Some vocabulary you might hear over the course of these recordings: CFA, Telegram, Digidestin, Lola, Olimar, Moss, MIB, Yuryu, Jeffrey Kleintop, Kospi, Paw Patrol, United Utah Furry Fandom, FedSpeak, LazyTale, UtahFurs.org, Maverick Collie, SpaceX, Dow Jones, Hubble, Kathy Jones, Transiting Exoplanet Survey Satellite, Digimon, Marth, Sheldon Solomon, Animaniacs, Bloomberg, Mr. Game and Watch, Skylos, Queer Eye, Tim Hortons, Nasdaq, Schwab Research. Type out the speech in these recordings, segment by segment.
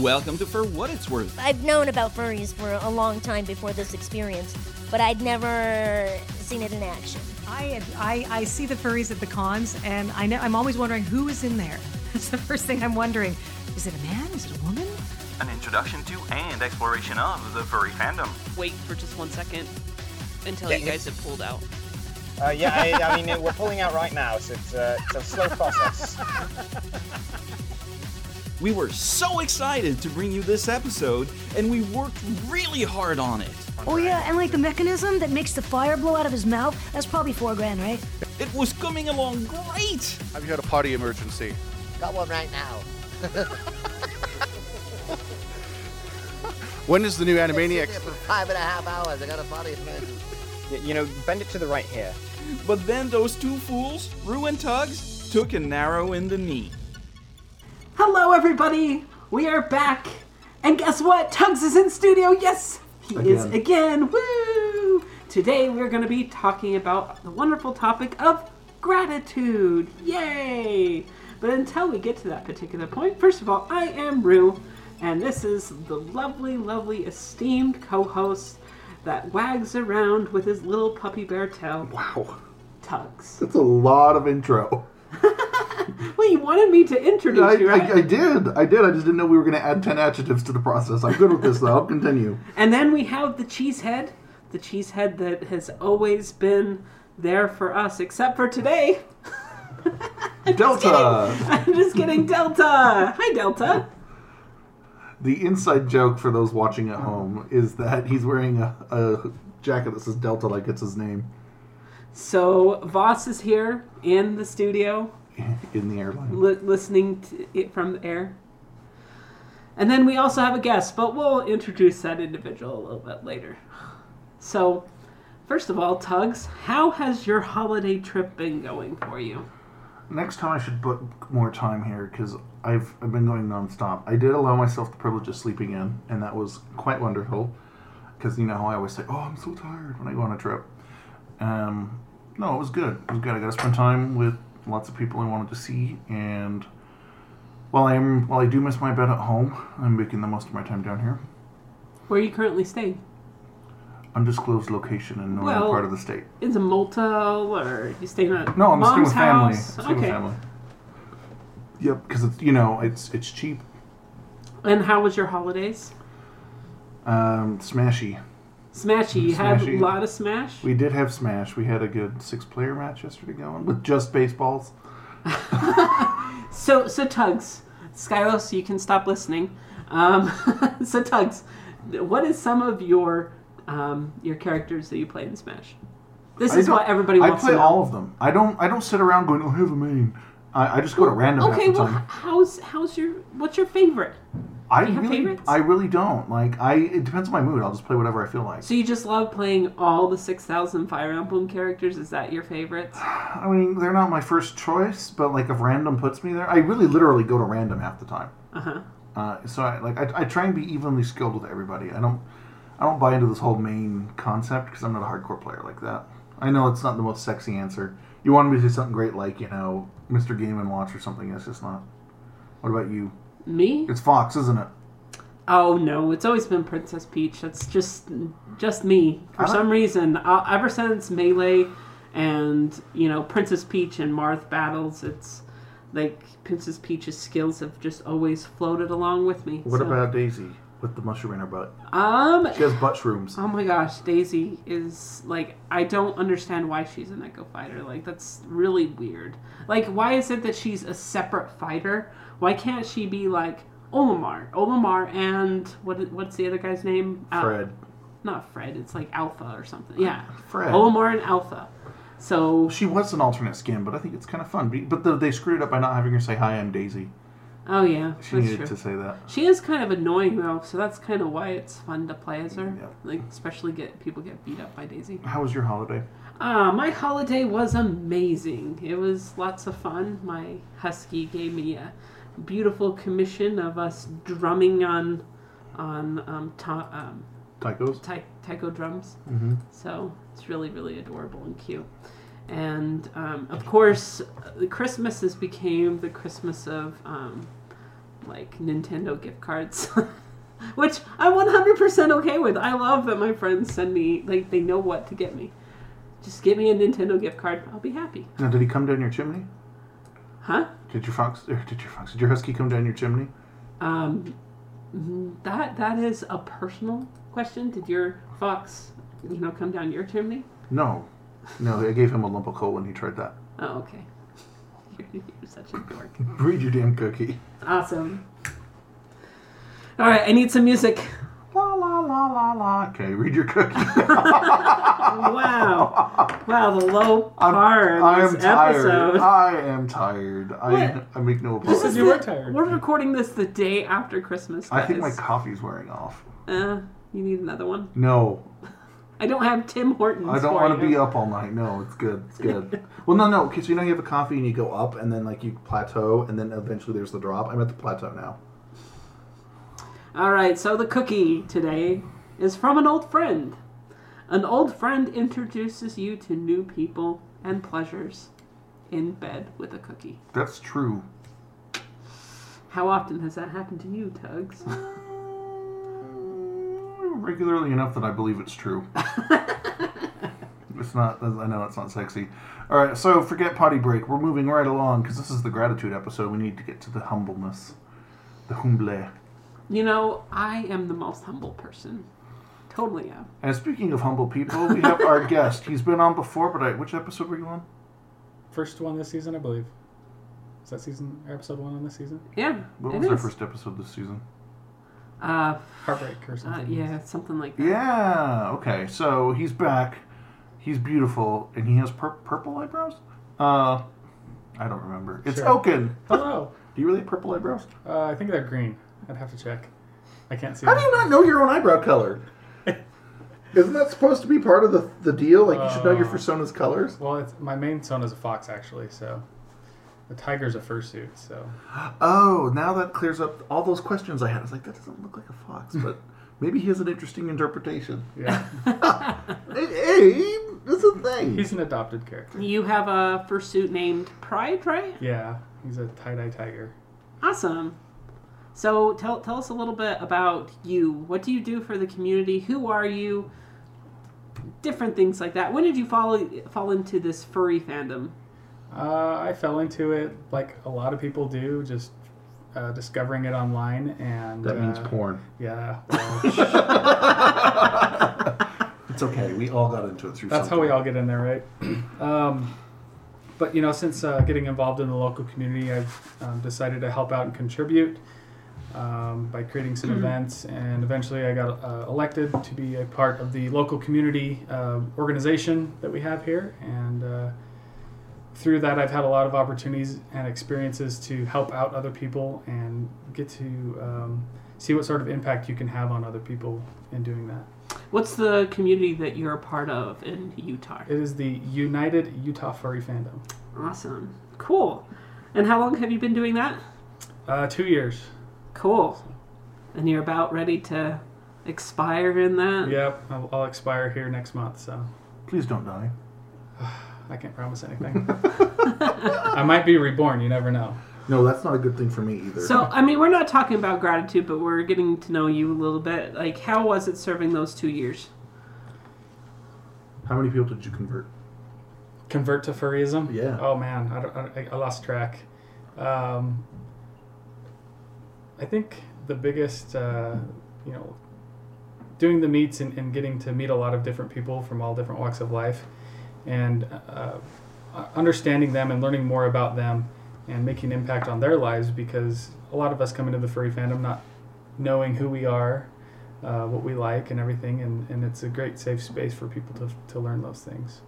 Welcome to Fur What It's Worth. I've known about furries for a long time before this experience, but I'd never seen it in action. I see the furries at the cons, and I'm always wondering who is in there. That's the first thing I'm wondering. Is it a man? Is it a woman? An introduction to and exploration of the furry fandom. Wait for just 1 second until you guys have pulled out. We're pulling out right now, so it's a slow process. We were so excited to bring you this episode, and we worked really hard on it. Oh yeah, and like the mechanism that makes the fire blow out of his mouth, that's probably $4,000, right? It was coming along great! I've had a potty emergency. Got one right now. When is the new Animaniacs? For 5.5 hours, I got a potty emergency. You know, bend it to the right here. But then those two fools, Rue and Tugs, took an arrow in the knee. Hello, everybody. We are back. And guess what? Tugs is in studio. Yes, he is again. Woo! Today, we're going to be talking about the wonderful topic of gratitude. Yay! But until we get to that particular point, first of all, I am Rue, and this is the lovely, lovely, esteemed co-host that wags around with his little puppy bear tail. Wow. Tugs. That's a lot of intro. Well, you wanted me to introduce you, right? I did. I just didn't know we were going to add 10 adjectives to the process. I'm good with this, though. I'll continue. And then we have the cheesehead. The cheesehead that has always been there for us, except for today. Delta! I'm just kidding, Delta! Hi, Delta! The inside joke for those watching at home is that he's wearing a jacket that says Delta like it's his name. So, Voss is here in the studio. In the airline. Listening to it from the air. And then we also have a guest, but we'll introduce that individual a little bit later. So, first of all, Tugs, how has your holiday trip been going for you? Next time I should book more time here, because I've been going nonstop. I did allow myself the privilege of sleeping in, and that was quite wonderful, because, you know, I always say, oh, I'm so tired when I go on a trip. No, it was good. It was good. I got to spend time with lots of people I wanted to see, and while I do miss my bed at home, I'm making the most of my time down here. Where are you currently staying? Undisclosed location in northern part of the state. It's a motel, or you staying at mom's house? No, I'm staying with family. Yep, because it's cheap. And how was your holidays? Smashy. You had a lot of Smash? We did have Smash. We had a good 6-player match yesterday going with just baseballs. So Tugs, Skylos, you can stop listening. So Tugs, what is some of your characters that you play in Smash? This is what everybody wants to know. I play all of them. I don't sit around going, oh, here's a main. I just go to random half the time. Okay, well, what's your favorite? I really don't. It depends on my mood. I'll just play whatever I feel like. So you just love playing all the 6,000 Fire Emblem characters? Is that your favorite? I mean, they're not my first choice, but, if random puts me there, I really literally go to random half the time. Uh-huh. So, I try and be evenly skilled with everybody. I don't buy into this whole main concept, because I'm not a hardcore player like that. I know it's not the most sexy answer. You want me to do something great like, Mr. Game and Watch or something. It's just not. What about you? Me? It's Fox, isn't it? Oh, no. It's always been Princess Peach. That's just me. For some reason, ever since Melee and, Princess Peach and Marth battles, it's like Princess Peach's skills have just always floated along with me. What about Daisy with the mushroom in her butt? She has butt shrooms. Oh, my gosh. Daisy is, I don't understand why she's an Echo Fighter. That's really weird. Why is it that she's a separate fighter? Why can't she be like Olimar? Olimar and what's the other guy's name? Fred. Not Fred. It's Alpha or something. Yeah. Fred. Olimar and Alpha. So she was an alternate skin, but I think it's kind of fun. But they screwed it up by not having her say, "Hi, I'm Daisy." Oh yeah, she needed to say that. She is kind of annoying though, so that's kind of why it's fun to play as her. Yeah. Especially people get beat up by Daisy. How was your holiday? My holiday was amazing. It was lots of fun. My husky gave me a beautiful commission of us drumming on Taiko drums. Mm-hmm. So it's really, really adorable and cute. And of course, the Christmas became the Christmas of like Nintendo gift cards, which I'm 100% okay with. I love that my friends send me, like, they know what to get me. Just get me a Nintendo gift card. I'll be happy. Now, did he come down your chimney? Huh? Did your husky come down your chimney? That is a personal question. Did your fox, come down your chimney? No, I gave him a lump of coal when he tried that. Oh, okay. You're such a dork. Read your damn cookie. Awesome. All right, I need some music. La, la, la, la, la. Okay, read your cookie. Wow, the low par in this episode. I am tired. I make no apologies. This is tired. We're recording this the day after Christmas, guys. I think my coffee's wearing off. You need another one? No. I don't have Tim Hortons. I don't want to be up all night. No, it's good. It's good. Well, no. Because you have a coffee and you go up and then like you plateau and then eventually there's the drop. I'm at the plateau now. All right, so the cookie today is from an old friend. An old friend introduces you to new people and pleasures in bed with a cookie. That's true. How often has that happened to you, Tugs? Regularly enough that I believe it's true. It's not, I know it's not sexy. All right, so forget potty break. We're moving right along because this is the gratitude episode. We need to get to the humbleness, the humble. I am the most humble person. Totally am. And speaking of humble people, we have our guest. He's been on before, but which episode were you on? First one this season, I believe. Is that season, episode one on this season? Yeah, what was our first episode this season? Heartbreak or something. Yeah, something like that. Yeah, okay. So he's back. He's beautiful, and he has purple eyebrows? I don't remember. It's Oaken. Hello. Do you really have purple eyebrows? I think they're green. I'd have to check. I can't see. How do you not know your own eyebrow color? Isn't that supposed to be part of the deal? Like, you should know your persona's colors? Well, my main son is a fox, actually, so... The tiger's a fursuit, so... Oh, now that clears up all those questions I had. I was like, that doesn't look like a fox, but maybe he has an interesting interpretation. Yeah. Hey, that's a thing. He's an adopted character. You have a fursuit named Pride, right? Yeah, he's a tie-dye tiger. Awesome. So tell us a little bit about you. What do you do for the community? Who are you? Different things like that. When did you fall into this furry fandom? I fell into it like a lot of people do, just discovering it online. And that means porn. Yeah. It's okay. We all got into it through That's something. How we all get in there, right? But, since getting involved in the local community, I've decided to help out and contribute. By creating some events, and eventually I got elected to be a part of the local community organization that we have here, and through that I've had a lot of opportunities and experiences to help out other people and get to see what sort of impact you can have on other people in doing that. What's the community that you're a part of in Utah? It is the United Utah Furry Fandom. Awesome. Cool. And how long have you been doing that? 2 years. Cool. And you're about ready to expire in that? Yep. I'll expire here next month, so. Please don't die. I can't promise anything. I might be reborn. You never know. No, that's not a good thing for me either. So, we're not talking about gratitude, but we're getting to know you a little bit. Like, how was it serving those 2 years? How many people did you convert? Convert to furryism? Yeah. Oh, man. I lost track. I think the biggest, doing the meets and getting to meet a lot of different people from all different walks of life and understanding them and learning more about them and making an impact on their lives, because a lot of us come into the furry fandom not knowing who we are, what we like and everything, and it's a great safe space for people to learn those things.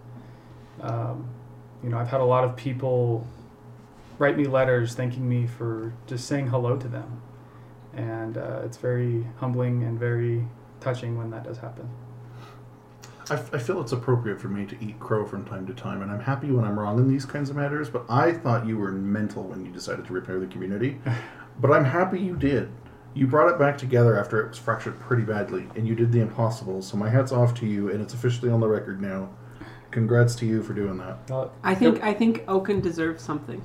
I've had a lot of people write me letters thanking me for just saying hello to them. And it's very humbling and very touching when that does happen. I feel it's appropriate for me to eat crow from time to time, and I'm happy when I'm wrong in these kinds of matters, but I thought you were mental when you decided to repair the community. But I'm happy you did. You brought it back together after it was fractured pretty badly, and you did the impossible, so my hat's off to you, and it's officially on the record now. Congrats to you for doing that. I think Oaken deserves something.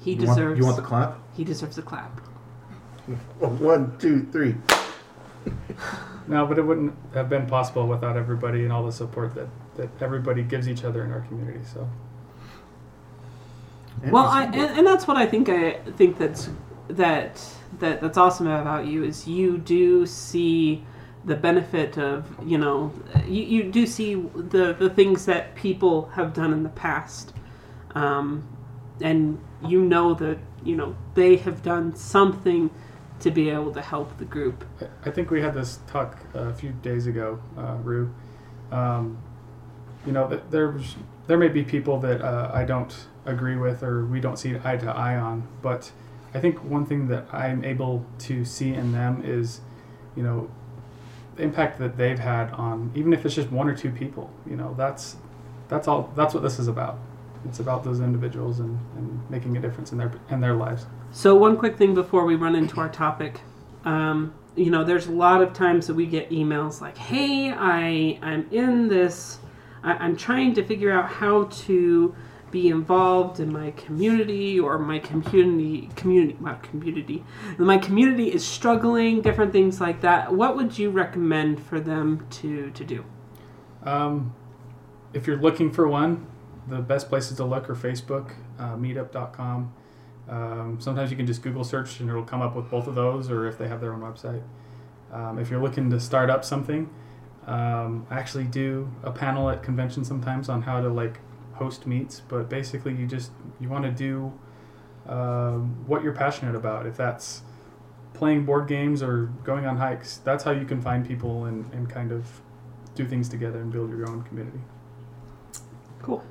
He deserves... You want the clap? He deserves a clap. 1, 2, 3. No, but it wouldn't have been possible without everybody and all the support that everybody gives each other in our community. So. Well, and that's what I think that's awesome about you is you do see the benefit of, you know, you do see the things that people have done in the past, and you know that, you know, they have done something to be able to help the group. I think we had this talk a few days ago, Rue. You know, there may be people that I don't agree with or we don't see eye to eye on, but I think one thing that I'm able to see in them is, you know, the impact that they've had on, even if it's just one or two people, you know, that's all, that's what this is about. It's about those individuals and making a difference in their lives. So one quick thing before we run into our topic, you know, there's a lot of times that we get emails like, hey, I'm in this, I'm trying to figure out how to be involved in my community, or my community is struggling, different things like that. What would you recommend for them to do? If you're looking for one, the best places to look are Facebook, meetup.com. Sometimes you can just Google search and it'll come up with both of those, or if they have their own website. If you're looking to start up something, I actually do a panel at conventions sometimes on how to like host meets, but basically you want to do what you're passionate about. If that's playing board games or going on hikes, that's how you can find people and kind of do things together and build your own community. Cool.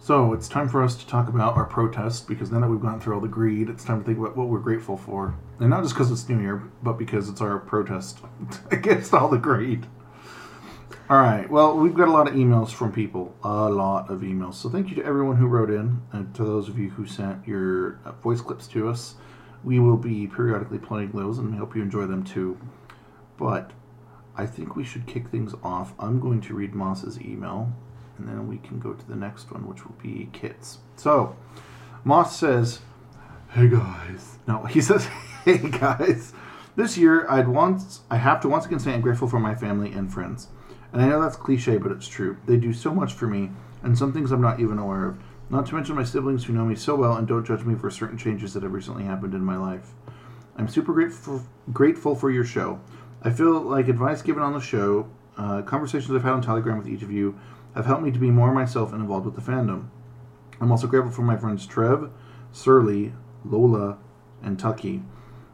So it's time for us to talk about our protest, because now that we've gone through all the greed, it's time to think about what we're grateful for. And not just because it's New Year, but because it's our protest against all the greed. All right. Well, we've got a lot of emails from people. A lot of emails. So thank you to everyone who wrote in, and to those of you who sent your voice clips to us. We will be periodically playing those, and we hope you enjoy them too. But I think we should kick things off. I'm going to read Moss's email, and then we can go to the next one, which will be Kit's. So, Moss says, "Hey guys." No, he says, "Hey guys. This year, I have to once again say I'm grateful for my family and friends. And I know that's cliche, but it's true. They do so much for me, and some things I'm not even aware of. Not to mention my siblings who know me so well and don't judge me for certain changes that have recently happened in my life. I'm super grateful for your show. I feel like advice given on the show, conversations I've had on Telegram with each of you, have helped me to be more myself and involved with the fandom. I'm also grateful for my friends Trev, Surly, Lola, and Tucky.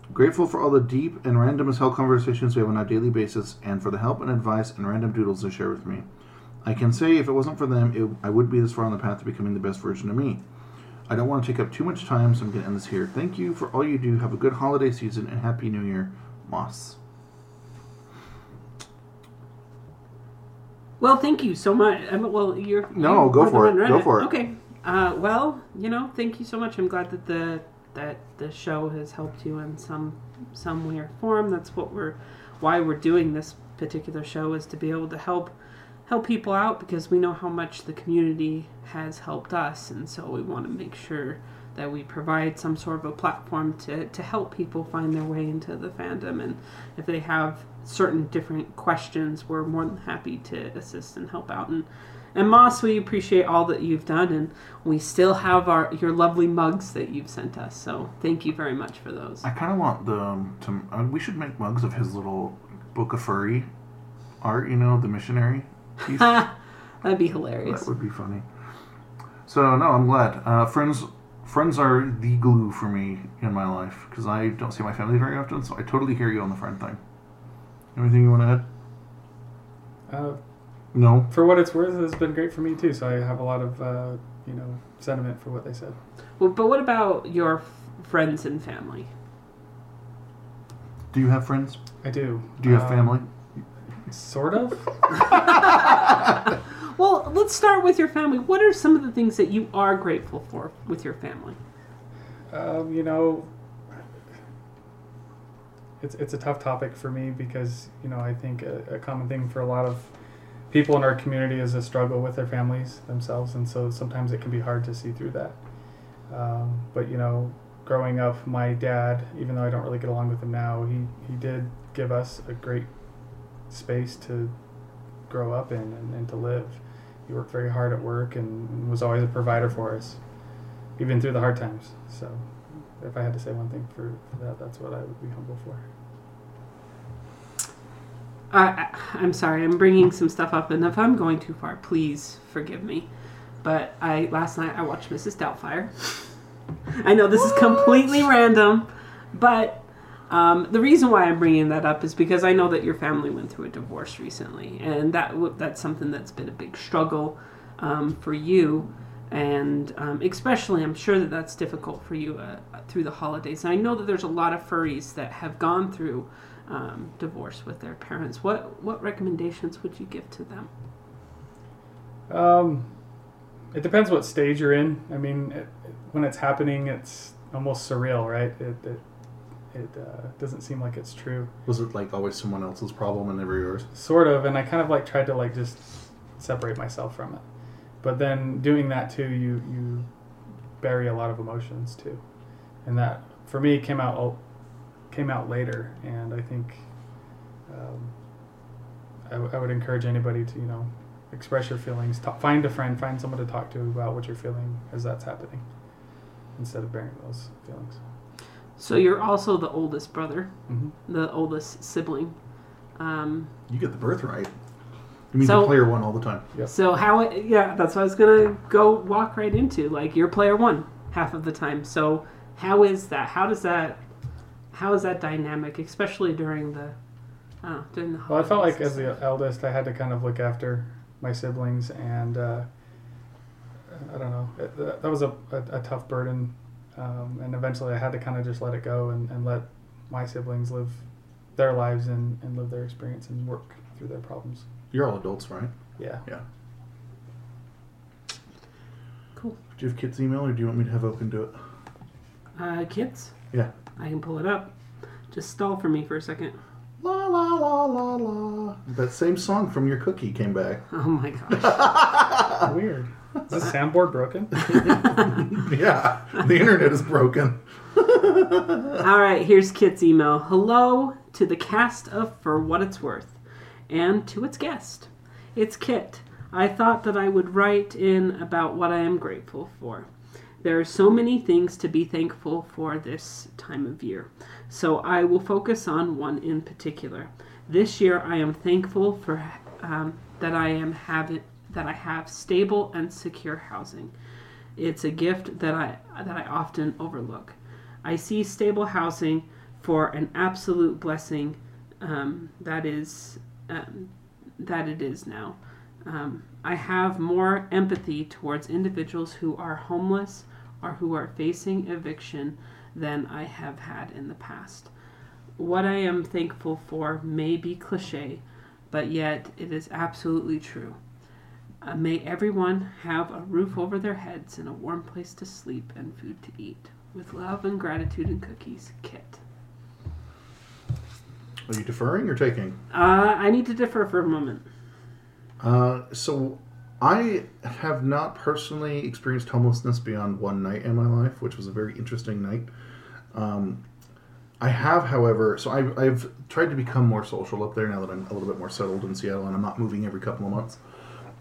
I'm grateful for all the deep and random as hell conversations we have on a daily basis, and for the help and advice and random doodles they share with me. I can say if it wasn't for them, I would be this far on the path to becoming the best version of me. I don't want to take up too much time, so I'm going to end this here. Thank you for all you do. Have a good holiday season, and Happy New Year, Moss." Well, thank you so much. Go for it. Okay. Well, you know, thank you so much. I'm glad that the show has helped you in some way or form. That's why we're doing this particular show, is to be able to help people out, because we know how much the community has helped us, and so we want to make sure that we provide some sort of a platform to help people find their way into the fandom. And if they have certain different questions, we're more than happy to assist and help out. And Moss, we appreciate all that you've done, and we still have your lovely mugs that you've sent us, so thank you very much for those. I kind of want we should make mugs of his little book of furry art, you know, the missionary piece. That'd be hilarious. That would be funny. So, no, I'm glad. Friends are the glue for me in my life, because I don't see my family very often, so I totally hear you on the friend thing. Anything you want to add? No. For what it's worth, it's been great for me too, so I have a lot of, you know, sentiment for what they said. Well, but what about your friends and family? Do you have friends? I do. Do you have family? Sort of. Well, let's start with your family. What are some of the things that you are grateful for with your family? You know, it's a tough topic for me, because, you know, I think a common thing for a lot of people in our community is a struggle with their families themselves, and so sometimes it can be hard to see through that. But, you know, growing up, my dad, even though I don't really get along with him now, he did give us a great space to grow up in and to live. He worked very hard at work and was always a provider for us, even through the hard times. So if I had to say one thing for that, that's what I would be humble for. I'm sorry, I'm bringing some stuff up, and if I'm going too far, please forgive me. But last night I watched Mrs. Doubtfire. I know this is completely random, but the reason why I'm bringing that up is because I know that your family went through a divorce recently, and that's something that's been a big struggle for you, and especially I'm sure that that's difficult for you through the holidays. And I know that there's a lot of furries that have gone through divorce with their parents. What recommendations would you give to them? It depends what stage you're in. I mean, when it's happening, it's almost surreal, right? It doesn't seem like it's true. Was it like always someone else's problem and never yours? Sort of, and I kind of like tried to like just separate myself from it. But then doing that too, you bury a lot of emotions too, and that for me came out later, and I think I would encourage anybody to, express your feelings, find a friend, find someone to talk to about what you're feeling as that's happening, instead of burying those feelings. So you're also the oldest brother, the oldest sibling. You get the birthright. You mean the player one all the time. Yep. So that's what I was gonna walk right into. Like, you're player one half of the time. So how is that? How is that dynamic, especially during the holidays? Well, I felt like as the eldest, I had to kind of look after my siblings, and I don't know. That was a tough burden, and eventually I had to kind of just let it go and let my siblings live their lives and live their experience and work through their problems. You're all adults, right? Yeah. Yeah. Cool. Do you have Kit's email, or do you want me to have Open do it? Kit's? Yeah. I can pull it up. Just stall for me for a second. La la la la la. That same song from your cookie came back. Oh my gosh. Weird. Is the soundboard broken? Yeah. The internet is broken. All right. Here's Kit's email. Hello to the cast of For What It's Worth and to its guest. It's Kit. I thought that I would write in about what I am grateful for. There are so many things to be thankful for this time of year, so I will focus on one in particular. This year, I am thankful for that I have stable and secure housing. It's a gift that I often overlook. I see stable housing for an absolute blessing that it is now. I have more empathy towards individuals who are homeless or who are facing eviction than I have had in the past. What I am thankful for may be cliche, but yet it is absolutely true. May everyone have a roof over their heads and a warm place to sleep and food to eat. With love and gratitude and cookies, Kit. Are you deferring or taking? I need to defer for a moment. So I have not personally experienced homelessness beyond one night in my life, which was a very interesting night. I have, however, so I've tried to become more social up there now that I'm a little bit more settled in Seattle and I'm not moving every couple of months.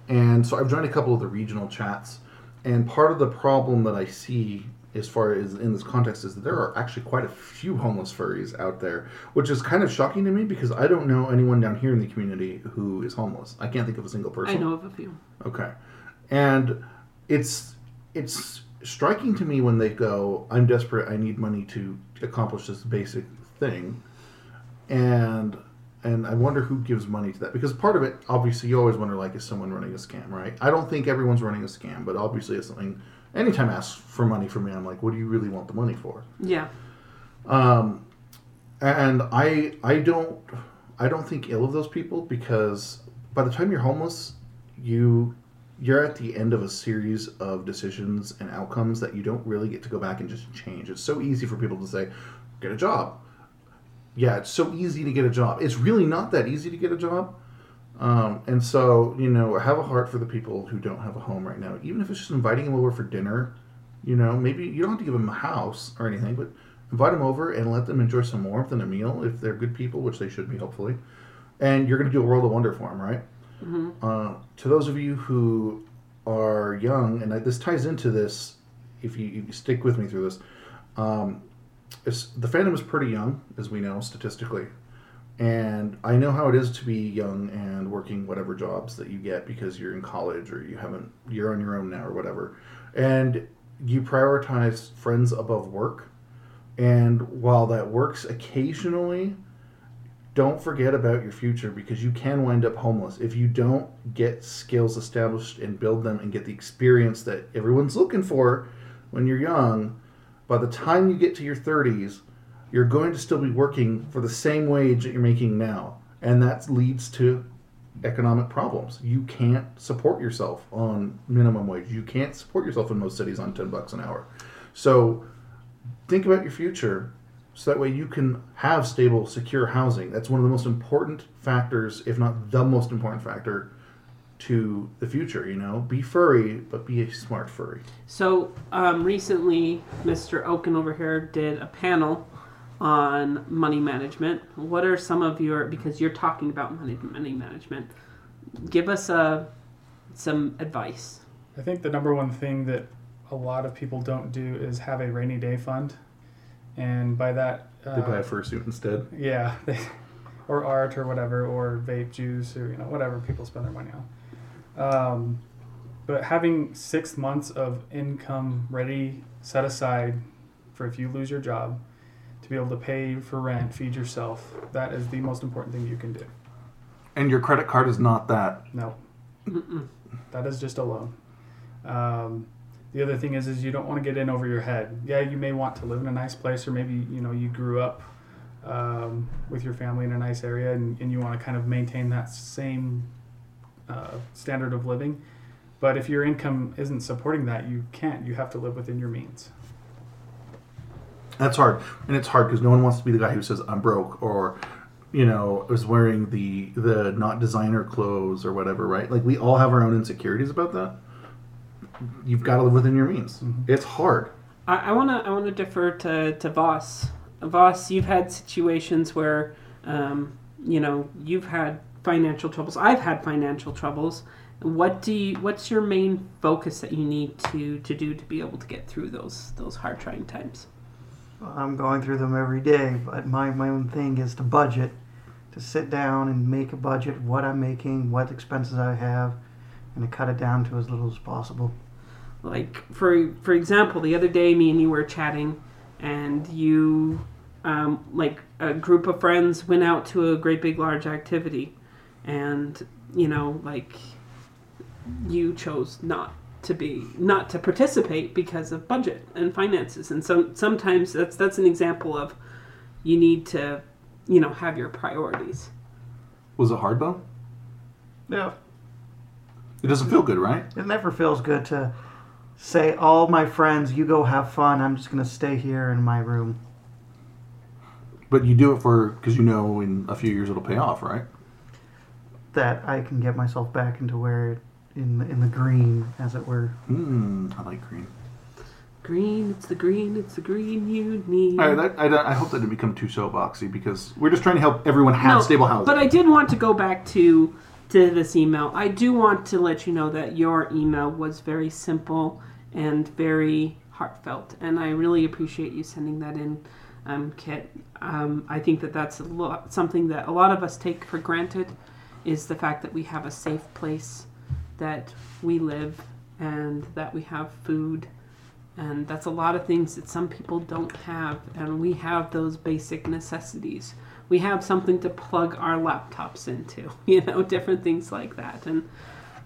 And so I've joined a couple of the regional chats. And part of the problem that I see as far as in this context is that there are actually quite a few homeless furries out there, which is kind of shocking to me because I don't know anyone down here in the community who is homeless. I can't think of a single person. I know of a few. Okay. And it's striking to me when they go, I'm desperate, I need money to accomplish this basic thing. And I wonder who gives money to that. Because part of it, obviously, you always wonder, like, is someone running a scam, right? I don't think everyone's running a scam, but obviously it's something. Anytime I ask for money from me, I'm like, what do you really want the money for? Yeah. And I don't think ill of those people because by the time you're homeless, you're at the end of a series of decisions and outcomes that you don't really get to go back and just change. It's so easy for people to say, get a job. Yeah, it's so easy to get a job. It's really not that easy to get a job. And so, I have a heart for the people who don't have a home right now. Even if it's just inviting them over for dinner You know, maybe you don't have to give them a house or anything, but invite them over and let them enjoy some warmth and a meal if they're good people, which they should be, hopefully. And you're going to do a world of wonder for them, right? Mm-hmm. To those of you who are young, and this ties into this, if you stick with me through this, the fandom is pretty young, as we know, statistically. And I know how it is to be young and working whatever jobs that you get because you're in college or you're on your own now or whatever. And you prioritize friends above work. And while that works occasionally, don't forget about your future because you can wind up homeless if you don't get skills established and build them and get the experience that everyone's looking for when you're young. By the time you get to your 30s, you're going to still be working for the same wage that you're making now. And that leads to economic problems. You can't support yourself on minimum wage. You can't support yourself in most cities on $10 an hour. So think about your future so that way you can have stable, secure housing. That's one of the most important factors, if not the most important factor, to the future, you know? Be furry, but be a smart furry. So recently, Mr. Oaken over here did a panel on money management. What are some of your, because you're talking about money management, give us some advice. I think the number one thing that a lot of people don't do is have a rainy day fund, and by that they buy a fursuit instead. Yeah, or art or whatever, or vape juice or whatever people spend their money on. But having 6 months of income ready set aside for if you lose your job, to be able to pay for rent, feed yourself, that is the most important thing you can do. And your credit card is not that. No. Mm-mm. That is just a loan. The other thing is you don't want to get in over your head. Yeah, you may want to live in a nice place, or maybe you grew up with your family in a nice area, and you want to kind of maintain that same standard of living. But if your income isn't supporting that, you can't. You have to live within your means. That's hard, and it's hard because no one wants to be the guy who says, I'm broke, or, is wearing the not designer clothes or whatever, right? Like, we all have our own insecurities about that. You've got to live within your means. Mm-hmm. It's hard. I want to defer to Voss. Voss, you've had situations where, you've had financial troubles. I've had financial troubles. What's your main focus that you need to do to be able to get through those hard, trying times? I'm going through them every day, but my own thing is to budget, to sit down and make a budget, what I'm making, what expenses I have, and to cut it down to as little as possible. Like, for example, the other day me and you were chatting, and you, like a group of friends, went out to a great big large activity, and, you chose not to participate because of budget and finances. And so sometimes that's an example of you need to, have your priorities. Was it hard though? Yeah. It doesn't feel good, right? It never feels good to say, all my friends, you go have fun. I'm just going to stay here in my room. But you do it because in a few years it'll pay off, right? That I can get myself back into where in the green, as it were. I like green. Green, it's the green you need. All right, I hope that didn't become too soapboxy because we're just trying to help everyone have stable housing. But I did want to go back to this email. I do want to let you know that your email was very simple and very heartfelt, and I really appreciate you sending that in, Kit. I think that's something that a lot of us take for granted, is the fact that we have a safe place that we live and that we have food, and that's a lot of things that some people don't have, and we have those basic necessities. We have something to plug our laptops into, different things like that. And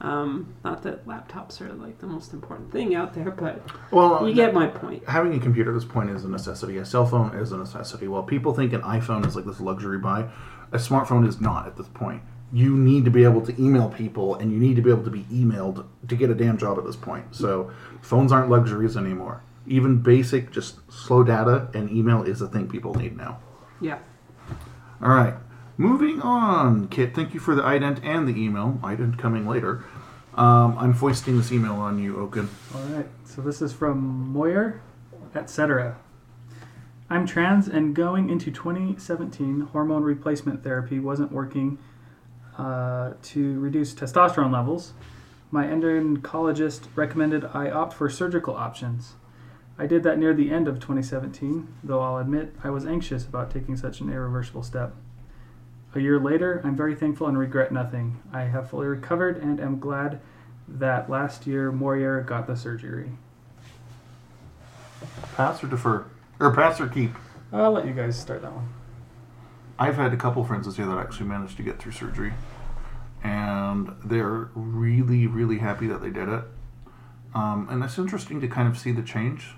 not that laptops are like the most important thing out there, but you get my point. Having a computer at this point is a necessity. A cell phone is a necessity. While people think an iPhone is like this luxury buy, a smartphone is not at this point. You need to be able to email people, and you need to be able to be emailed to get a damn job at this point. So phones aren't luxuries anymore. Even basic, just slow data and email is a thing people need now. Yeah. All right. Moving on, Kit. Thank you for the ident and the email. Ident coming later. I'm foisting this email on you, Oaken. All right. So this is from Moyer, etc. I'm trans and going into 2017. Hormone replacement therapy wasn't working to reduce testosterone levels. My endocrinologist recommended I opt for surgical options. I did that near the end of 2017, though I'll admit I was anxious about taking such an irreversible step. A year later, I'm very thankful and regret nothing. I have fully recovered and am glad that last year Moyer got the surgery. Pass or defer? Or pass or keep? I'll let you guys start that one. I've had a couple friends this year that actually managed to get through surgery. And they're really, really happy that they did it. And it's interesting to kind of see the change.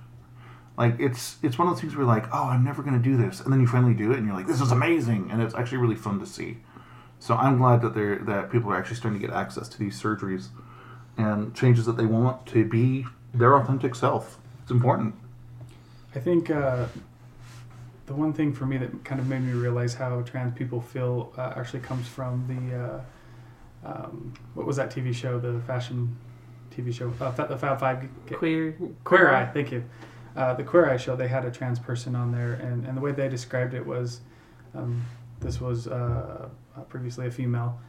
Like, it's one of those things where you're like, oh, I'm never going to do this. And then you finally do it, and you're like, this is amazing. And it's actually really fun to see. So I'm glad that that people are actually starting to get access to these surgeries and changes that they want to be their authentic self. It's important. I think the one thing for me that kind of made me realize how trans people feel actually comes from the... what was that TV show? The fashion TV show, the Fab Five. Queer Eye. Thank you. The Queer Eye show. They had a trans person on there, and the way they described it was, this was previously a female,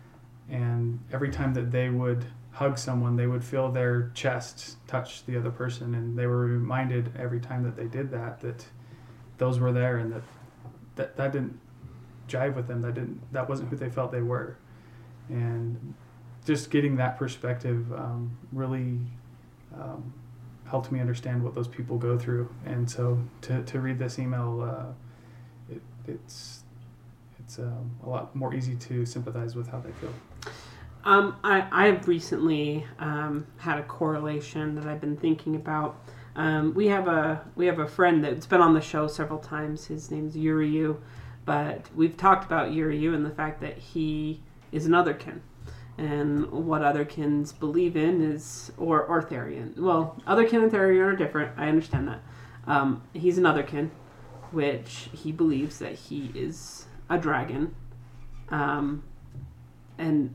and every time that they would hug someone, they would feel their chest touch the other person, and they were reminded every time that they did that those were there, and that didn't jive with them. That wasn't who they felt they were. And just getting that perspective really helped me understand what those people go through. And so to read this email, it's a lot more easy to sympathize with how they feel. I've recently had a correlation that I've been thinking about. We have a friend that's been on the show several times. His name's Yuryu, but we've talked about Yuryu and the fact that he is an otherkin, and what otherkins believe in is, or Therian. Well, otherkin and Therian are different. I understand that. He's an otherkin, which he believes that he is a dragon, and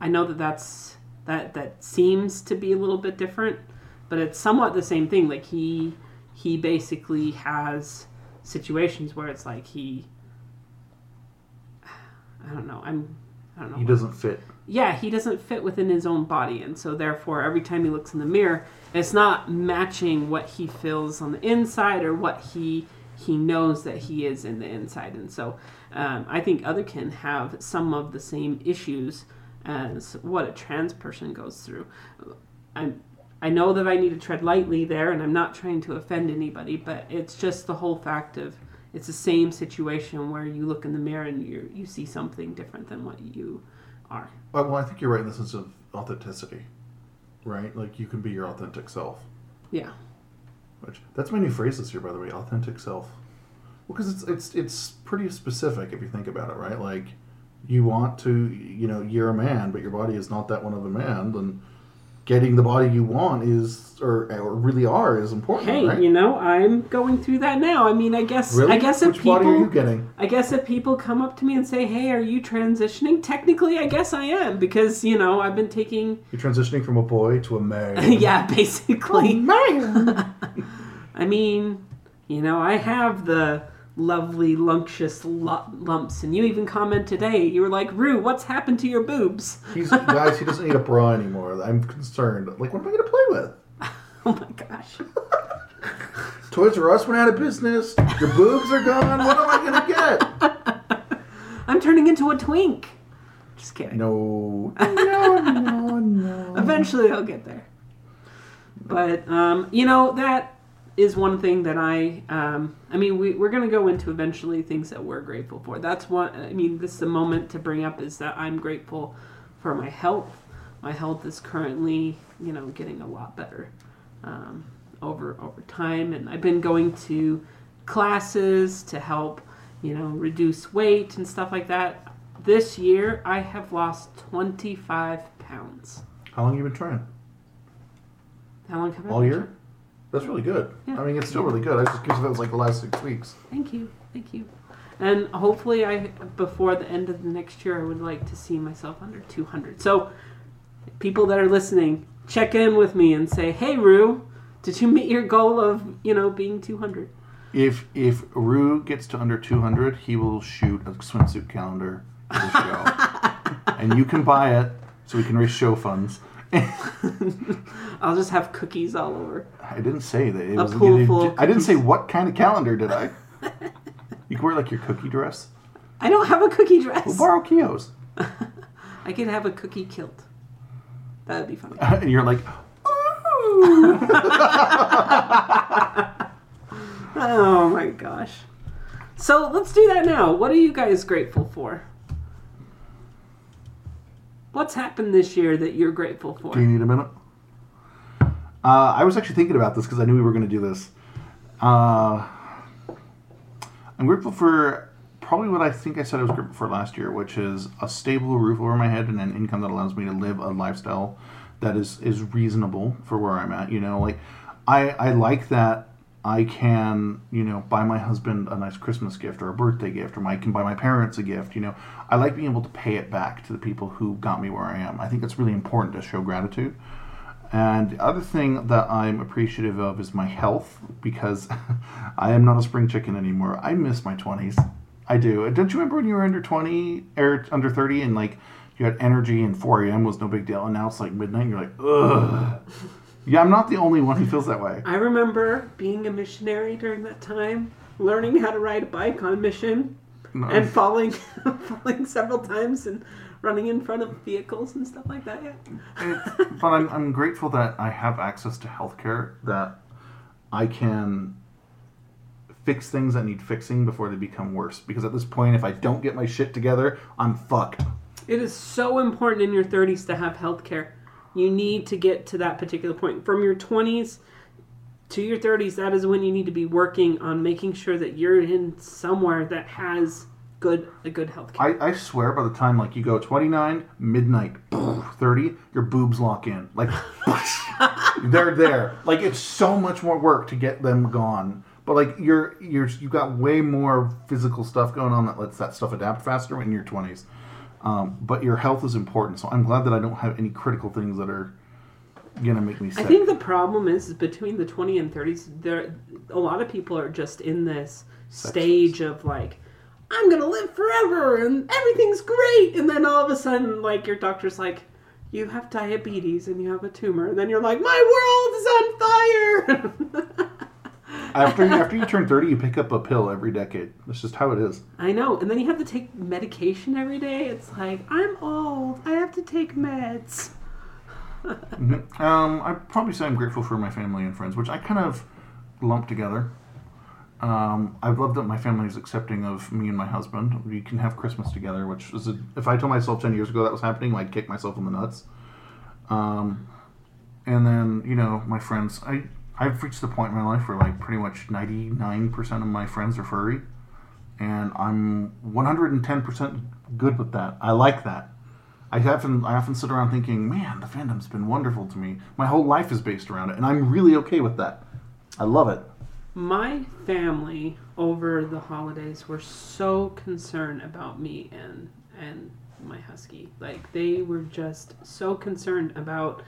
I know that seems to be a little bit different, but it's somewhat the same thing. Like he basically has situations where it's like he doesn't fit. Yeah, he doesn't fit within his own body. And so therefore, every time he looks in the mirror, it's not matching what he feels on the inside or what he knows that he is in the inside. And so I think otherkin have some of the same issues as what a trans person goes through. I know that I need to tread lightly there, and I'm not trying to offend anybody, but it's just the whole fact of it's the same situation where you look in the mirror and you see something different than what you are. Well, I think you're right in the sense of authenticity, right? Like, you can be your authentic self. Yeah. That's my new phrase this year, by the way, authentic self. Well, because it's pretty specific if you think about it, right? Like, you want to, you're a man, but your body is not that one of a man, then... Getting the body you want is, or really are, is important. Hey, right? I'm going through that now. I mean, I guess, really? I guess if people, body are you getting? I guess if people come up to me and say, "Hey, are you transitioning?" Technically, I guess I am because I've been taking. You're transitioning from a boy to a man. Yeah, basically. Man. I mean, I have the lovely lunctious lumps, and you even comment today. You were like, "Rue, what's happened to your boobs?" Guys, he doesn't need a bra anymore. I'm concerned. Like, what am I going to play with? Oh my gosh! Toys R Us went out of business. Your boobs are gone. What am I going to get? I'm turning into a twink. Just kidding. No. Eventually, I'll get there. But that. Is one thing that we're going to go into eventually things that we're grateful for. That's what, this is the moment to bring up is that I'm grateful for my health. My health is currently, getting a lot better over time. And I've been going to classes to help, reduce weight and stuff like that. This year, I have lost 25 pounds. How long have you been trying? How long have I been trying? All year? That's really good. Yeah. I mean, it's still really good. I just guess that was like the last 6 weeks. Thank you. And hopefully before the end of the next year, I would like to see myself under 200. So people that are listening, check in with me and say, hey, Rue, did you meet your goal of, you know, being 200? If Rue gets to under 200, he will shoot a swimsuit calendar for the show. And you can buy it so we can raise show funds. I'll just have cookies all over. I didn't say that. It was a pool full of cookies. I didn't say what kind of calendar, did I? You can wear like your cookie dress. I don't have a cookie dress. We'll borrow Keo's. I could have a cookie kilt. That would be funny. And you're like, ooh. Oh my gosh. So let's do that now. What are you guys grateful for? What's happened this year that you're grateful for? Do you need a minute? I was actually thinking about this because I knew we were going to do this. I'm grateful for probably what I think I said I was grateful for last year, which is a stable roof over my head and an income that allows me to live a lifestyle that is reasonable for where I'm at. You know, like, I like that I can, you know, buy my husband a nice Christmas gift or a birthday gift, or I can buy my parents a gift, you know. I like being able to pay it back to the people who got me where I am. I think that's really important to show gratitude. And the other thing that I'm appreciative of is my health, because I am not a spring chicken anymore. I miss my 20s. I do. Don't you remember when you were under 20 or under 30 and, like, you had energy and 4 a.m. was no big deal, and now it's like midnight and you're like, ugh. Yeah, I'm not the only one who feels that way. I remember being a missionary during that time, learning how to ride a bike on mission, and falling several times and running in front of vehicles and stuff like that. Yeah. But I'm grateful that I have access to healthcare, that I can fix things that need fixing before they become worse. Because at this point, if I don't get my shit together, I'm fucked. It is so important in your 30s to have healthcare. You need to get to that particular point. From your 20s to your 30s, that is when you need to be working on making sure that you're in somewhere that has a good healthcare. I swear by the time, like, you go 29, midnight, 30, your boobs lock in. Like, they're there. Like, it's so much more work to get them gone. But, like, you've got way more physical stuff going on that lets that stuff adapt faster in your 20s. But your health is important, so I'm glad that I don't have any critical things that are going to make me sick. I think the problem is between the 20 and 30s, a lot of people are just in this stage of, like, I'm going to live forever, and everything's great, and then all of a sudden, like, your doctor's like, you have diabetes, and you have a tumor, and then you're like, my world is on fire! After you turn 30, you pick up a pill every decade. That's just how it is. I know. And then you have to take medication every day. It's like, I'm old. I have to take meds. I'd probably say I'm grateful for my family and friends, which I kind of lump together. I've loved that my family is accepting of me and my husband. We can have Christmas together, which is if I told myself 10 years ago that was happening, I'd kick myself in the nuts. And then, you know, my friends. I've reached the point in my life where, like, pretty much 99% of my friends are furry, and I'm 110% good with that. I like that. I often sit around thinking, man, the fandom's been wonderful to me. My whole life is based around it, and I'm really okay with that. I love it. My family over the holidays were so concerned about me and my husky. Like, they were just so concerned about...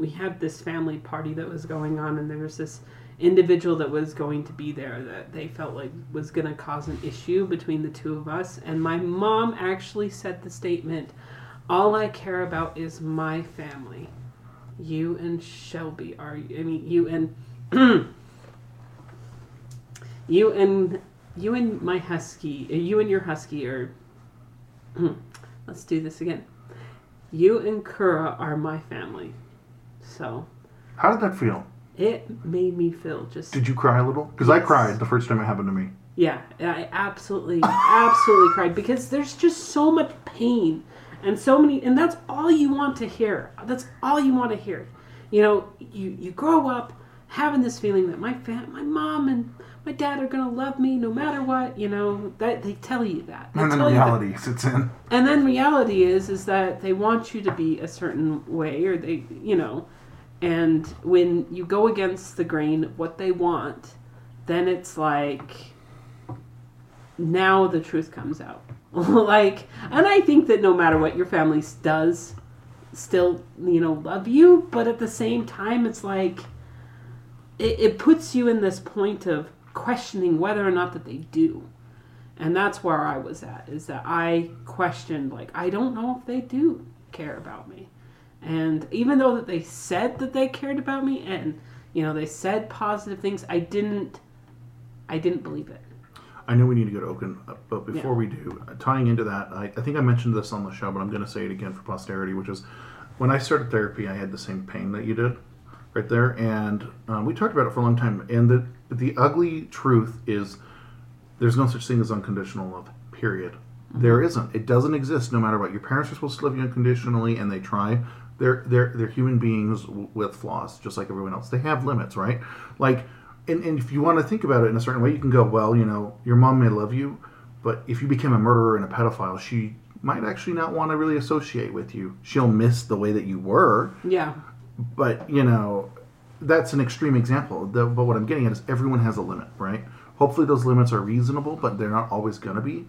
we had this family party that was going on, and there was this individual that was going to be there that they felt like was going to cause an issue between the two of us. And my mom actually said the statement, all I care about is my family. You and Shelby you and your husky are, let's do this again. You and Kura are my family. So. How did that feel? It made me feel just... Did you cry a little? Because yes. I cried the first time it happened to me. Yeah, I absolutely cried. Because there's just so much pain. And so many... And that's all you want to hear. That's all you want to hear. You know, you grow up having this feeling that my mom and my dad are going to love me no matter what, you know. That they tell you that. And then reality sits in. And then reality is that they want you to be a certain way, or they, you know. And when you go against the grain of what they want, then it's like, now the truth comes out. Like, and I think that no matter what your family does, still, you know, love you, but at the same time, it's like, it puts you in this point of questioning whether or not that they do. And that's where I was at, is that I questioned, like, I don't know if they do care about me. And even though that they said that they cared about me, and, you know, they said positive things, I didn't believe it. I know we need to go to Oaken, but before we do, tying into that, I think I mentioned this on the show, but I'm going to say it again for posterity, which is, when I started therapy, I had the same pain that you did right there, and we talked about it for a long time, and the ugly truth is there's no such thing as unconditional love, period. There isn't. It doesn't exist no matter what. Your parents are supposed to love you unconditionally, and they try. They're human beings with flaws, just like everyone else. They have limits, right? Like, and if you want to think about it in a certain way, you can go, well, you know, your mom may love you, but if you became a murderer and a pedophile, she might actually not want to really associate with you. She'll miss the way that you were. Yeah. But, you know, that's an extreme example. But what I'm getting at is everyone has a limit, right? Hopefully those limits are reasonable, but they're not always going to be.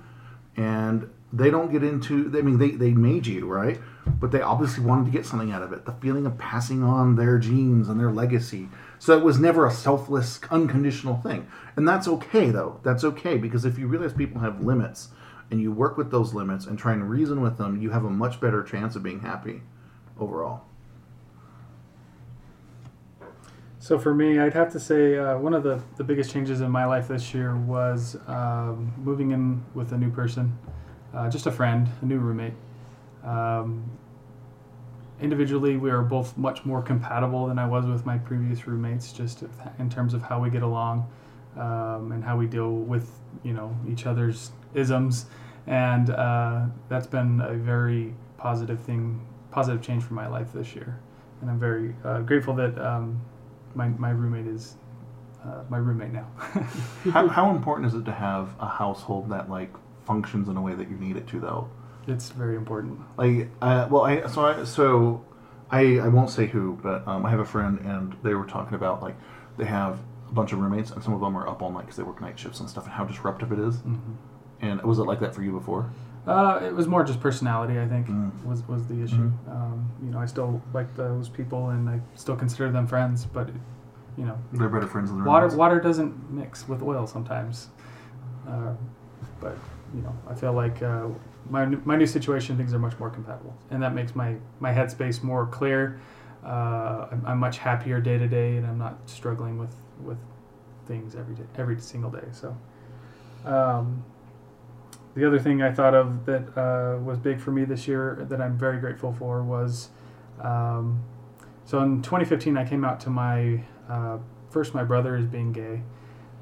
And they don't get into, I mean, they made you, right? But they obviously wanted to get something out of it. The feeling of passing on their genes and their legacy. So it was never a selfless, unconditional thing. And that's okay, though. That's okay, because if you realize people have limits, and you work with those limits and try and reason with them, you have a much better chance of being happy overall. So for me, I'd have to say one of the biggest changes in my life this year was moving in with a new person, just a friend, a new roommate. Individually, we are both much more compatible than I was with my previous roommates, just in terms of how we get along and how we deal with, you know, each other's isms. And that's been a very positive change for my life this year. And I'm very grateful that... My roommate is my roommate now. How important is it to have a household that, like, functions in a way that you need it to, though? It's very important. Like, I won't say who, but I have a friend, and they were talking about, like, they have a bunch of roommates, and some of them are up all night because they work night shifts and stuff, and how disruptive it is. Mm-hmm. And was it like that for you before? It was more just personality, I think, was the issue. Mm-hmm. You know, I still like those people, and I still consider them friends, but, you know... They're better friends than water doesn't mix with oil sometimes. But, you know, I feel like my new situation, things are much more compatible, and that makes my headspace more clear. I'm much happier day to day, and I'm not struggling with things every single day, so... The other thing I thought of that was big for me this year that I'm very grateful for was, so in 2015 I came out to first my brother as being gay,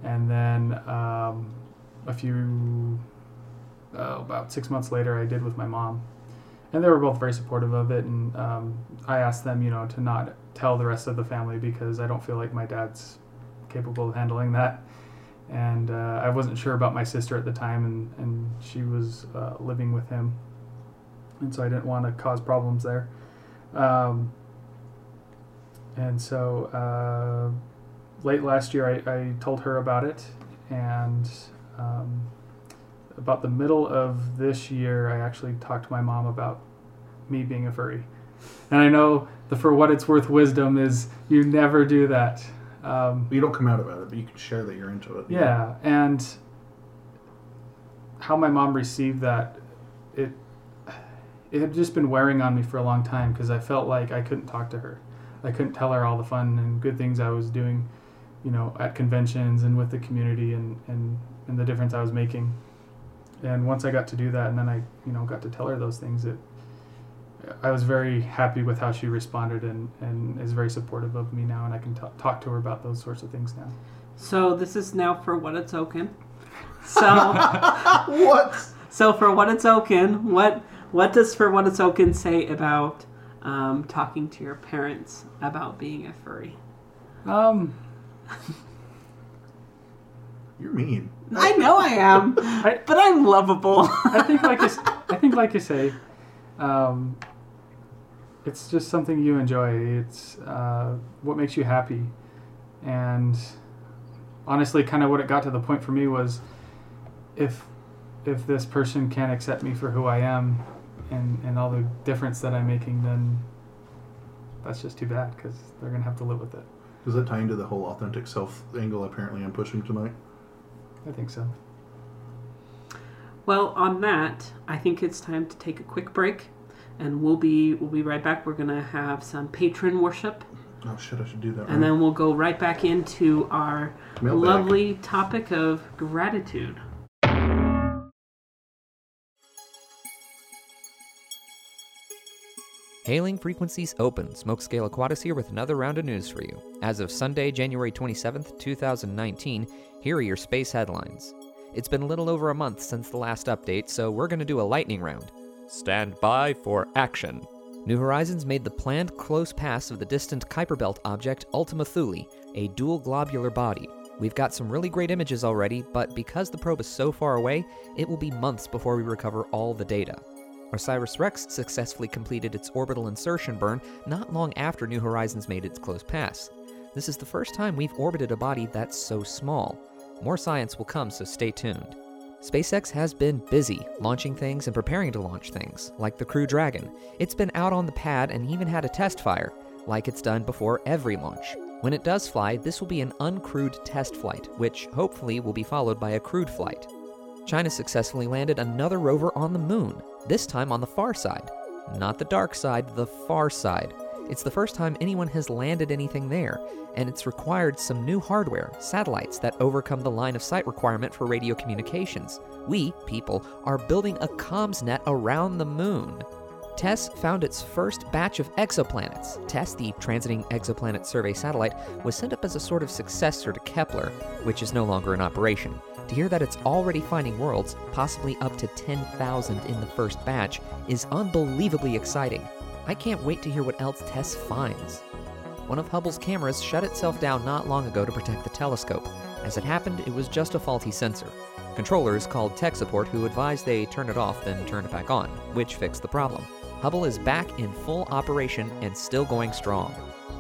and then about 6 months later I did with my mom. And they were both very supportive of it, and I asked them, you know, to not tell the rest of the family because I don't feel like my dad's capable of handling that. And I wasn't sure about my sister at the time, and she was living with him. And so I didn't want to cause problems there. And so late last year, I told her about it. And about the middle of this year, I actually talked to my mom about me being a furry. And I know the For What It's Worth wisdom is you never do that. You don't come out about it, but you can share that you're into it. Yeah, and how my mom received that, it had just been wearing on me for a long time because I felt like I couldn't talk to her. I couldn't tell her all the fun and good things I was doing, you know, at conventions and with the community and the difference I was making. And once I got to do that, and then I, you know, got to tell her those things, I was very happy with how she responded and is very supportive of me now, and I can talk to her about those sorts of things now. So this is now For What It's Oaken. So what? So For What It's Oaken, what does For What It's Oaken say about talking to your parents about being a furry? You're mean. I know I am, but I'm lovable. I think like you say. It's just something you enjoy. It's what makes you happy. And honestly, kind of what it got to the point for me was if this person can't accept me for who I am, and all the difference that I'm making, then that's just too bad because they're going to have to live with it. Does that tie into the whole authentic self angle apparently I'm pushing tonight? I think so. Well, on that, I think it's time to take a quick break, and we'll be right back. We're going to have some patron worship. Oh, shit, I should do that. And then we'll go right back into our mailbag. Lovely topic of gratitude. Hailing Frequencies Open, Smokescale Aquatis here with another round of news for you. As of Sunday, January 27th, 2019, here are your space headlines. It's been a little over a month since the last update, so we're going to do a lightning round. Stand by for action. New Horizons made the planned close pass of the distant Kuiper Belt object Ultima Thule, a dual globular body. We've got some really great images already, but because the probe is so far away, it will be months before we recover all the data. OSIRIS-REx successfully completed its orbital insertion burn not long after New Horizons made its close pass. This is the first time we've orbited a body that's so small. More science will come, so stay tuned. SpaceX has been busy launching things and preparing to launch things, like the Crew Dragon. It's been out on the pad and even had a test fire, like it's done before every launch. When it does fly, this will be an uncrewed test flight, which hopefully will be followed by a crewed flight. China successfully landed another rover on the moon, this time on the far side. Not the dark side, the far side. It's the first time anyone has landed anything there, and it's required some new hardware, satellites that overcome the line of sight requirement for radio communications. We, people, are building a comms net around the moon. TESS found its first batch of exoplanets. TESS, the Transiting Exoplanet Survey Satellite, was sent up as a sort of successor to Kepler, which is no longer in operation. To hear that it's already finding worlds, possibly up to 10,000 in the first batch, is unbelievably exciting. I can't wait to hear what else TESS finds. One of Hubble's cameras shut itself down not long ago to protect the telescope. As it happened, it was just a faulty sensor. Controllers called tech support, who advised they turn it off then turn it back on, which fixed the problem. Hubble is back in full operation and still going strong.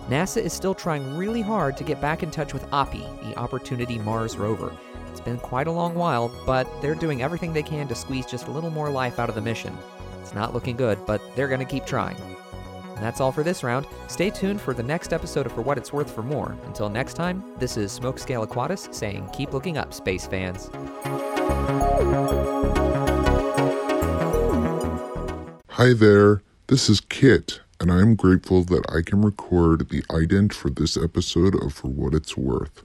NASA is still trying really hard to get back in touch with OPI, the Opportunity Mars rover. It's been quite a long while, but they're doing everything they can to squeeze just a little more life out of the mission. It's not looking good, but they're going to keep trying. And that's all for this round. Stay tuned for the next episode of For What It's Worth for more. Until next time, this is Smokescale Aquatis saying keep looking up, space fans. Hi there, this is Kit, and I'm grateful that I can record the ident for this episode of For What It's Worth.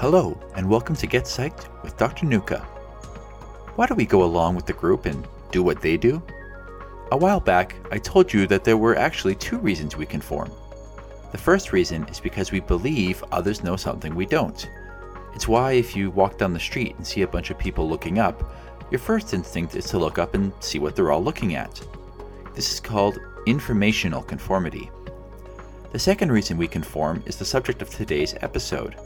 Hello, and welcome to Get Psyched with Dr. Nuka. Why don't we go along with the group and do what they do? A while back, I told you that there were actually two reasons we conform. The first reason is because we believe others know something we don't. It's why if you walk down the street and see a bunch of people looking up, your first instinct is to look up and see what they're all looking at. This is called informational conformity. The second reason we conform is the subject of today's episode.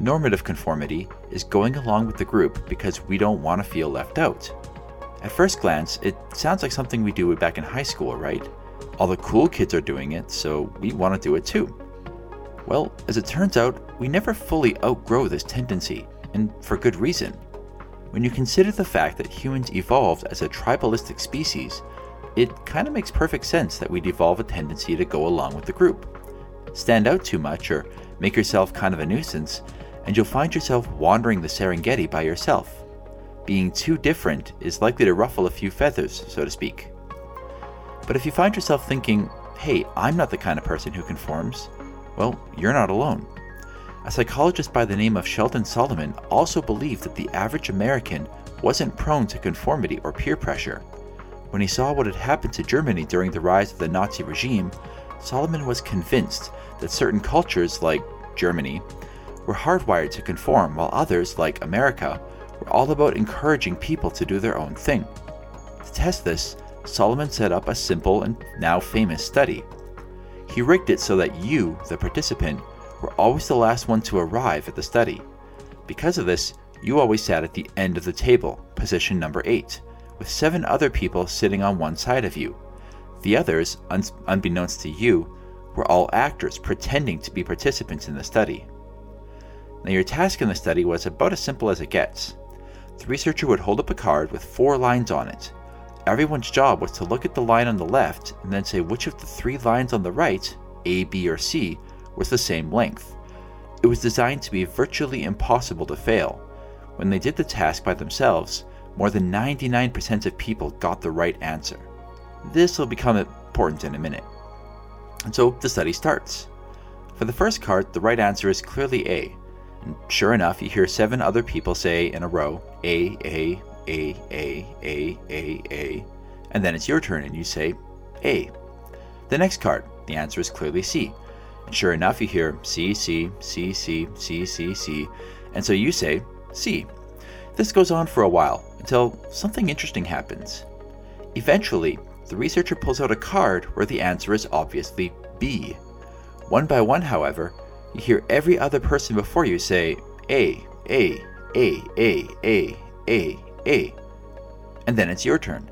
Normative conformity is going along with the group because we don't want to feel left out. At first glance, it sounds like something we do back in high school, right? All the cool kids are doing it, so we want to do it too. Well, as it turns out, we never fully outgrow this tendency, and for good reason. When you consider the fact that humans evolved as a tribalistic species, it kind of makes perfect sense that we'd evolve a tendency to go along with the group. Stand out too much or make yourself kind of a nuisance, and you'll find yourself wandering the Serengeti by yourself. Being too different is likely to ruffle a few feathers, so to speak. But if you find yourself thinking, hey, I'm not the kind of person who conforms, well, you're not alone. A psychologist by the name of Sheldon Solomon also believed that the average American wasn't prone to conformity or peer pressure. When he saw what had happened to Germany during the rise of the Nazi regime, Solomon was convinced that certain cultures, like Germany, were hardwired to conform, while others, like America, were all about encouraging people to do their own thing. To test this, Solomon set up a simple and now famous study. He rigged it so that you, the participant, were always the last one to arrive at the study. Because of this, you always sat at the end of the table, position number 8, with 7 other people sitting on one side of you. The others, unbeknownst to you, were all actors pretending to be participants in the study. Now your task in the study was about as simple as it gets. The researcher would hold up a card with 4 lines on it. Everyone's job was to look at the line on the left and then say which of the 3 lines on the right, A, B, or C, was the same length. It was designed to be virtually impossible to fail. When they did the task by themselves, more than 99% of people got the right answer. This will become important in a minute. And so the study starts. For the first card, the right answer is clearly A. And sure enough, you hear 7 other people say in a row, A, and then it's your turn and you say A. The next card, the answer is clearly C. And sure enough, you hear C, C, C, C, C, C, C, and so you say C. This goes on for a while until something interesting happens. Eventually, the researcher pulls out a card where the answer is obviously B. One by one, however, you hear every other person before you say A, and then it's your turn.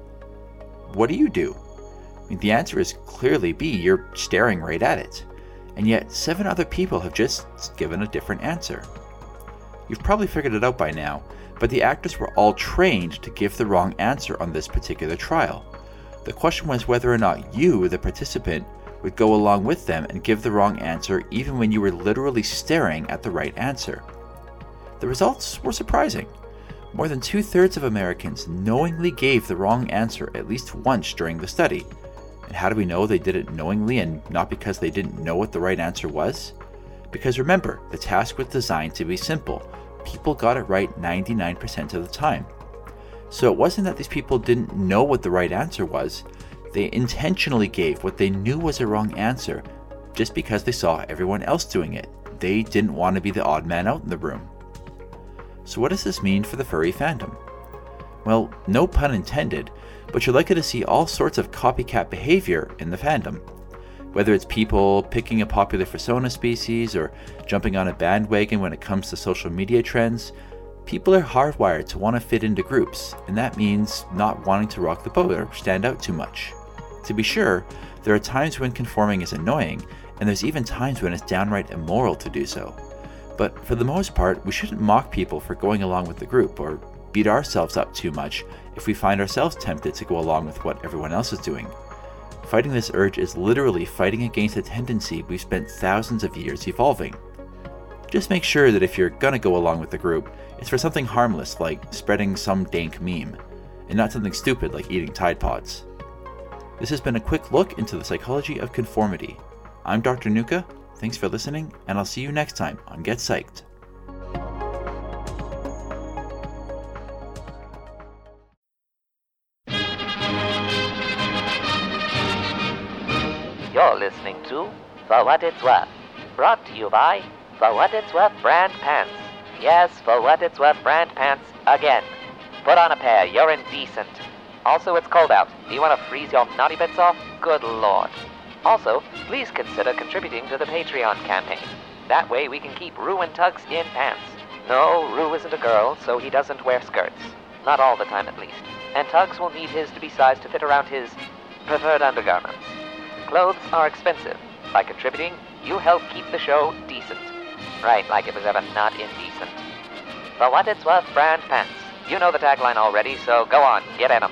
What do you do? I mean, the answer is clearly B, you're staring right at it, and yet 7 other people have just given a different answer. You've probably figured it out by now, but the actors were all trained to give the wrong answer on this particular trial. The question was whether or not you, the participant, would go along with them and give the wrong answer even when you were literally staring at the right answer. The results were surprising. More than 2/3 of Americans knowingly gave the wrong answer at least once during the study. And how do we know they did it knowingly and not because they didn't know what the right answer was? Because remember, the task was designed to be simple. People got it right 99% of the time. So it wasn't that these people didn't know what the right answer was. They intentionally gave what they knew was a wrong answer just because they saw everyone else doing it. They didn't want to be the odd man out in the room. So what does this mean for the furry fandom? Well, no pun intended, but you're likely to see all sorts of copycat behavior in the fandom. Whether it's people picking a popular persona species or jumping on a bandwagon when it comes to social media trends, people are hardwired to want to fit into groups, and that means not wanting to rock the boat or stand out too much. To be sure, there are times when conforming is annoying, and there's even times when it's downright immoral to do so. But for the most part, we shouldn't mock people for going along with the group or beat ourselves up too much if we find ourselves tempted to go along with what everyone else is doing. Fighting this urge is literally fighting against a tendency we've spent thousands of years evolving. Just make sure that if you're gonna go along with the group, it's for something harmless like spreading some dank meme, and not something stupid like eating Tide Pods. This has been a quick look into the psychology of conformity. I'm Dr. Nuka, thanks for listening, and I'll see you next time on Get Psyched. You're listening to For What It's Worth, brought to you by For What It's Worth brand pants. Yes, For What It's Worth brand pants again. Put on a pair, you're indecent. Also, it's cold out. Do you want to freeze your naughty bits off? Good lord. Also, please consider contributing to the Patreon campaign. That way we can keep Roo and Tugs in pants. No, Roo isn't a girl, so he doesn't wear skirts. Not all the time, at least. And Tugs will need his to be sized to fit around his preferred undergarments. Clothes are expensive. By contributing, you help keep the show decent. Right, like it was ever not indecent. For What It's Worth brand pants. You know the tagline already, so go on, get at 'em.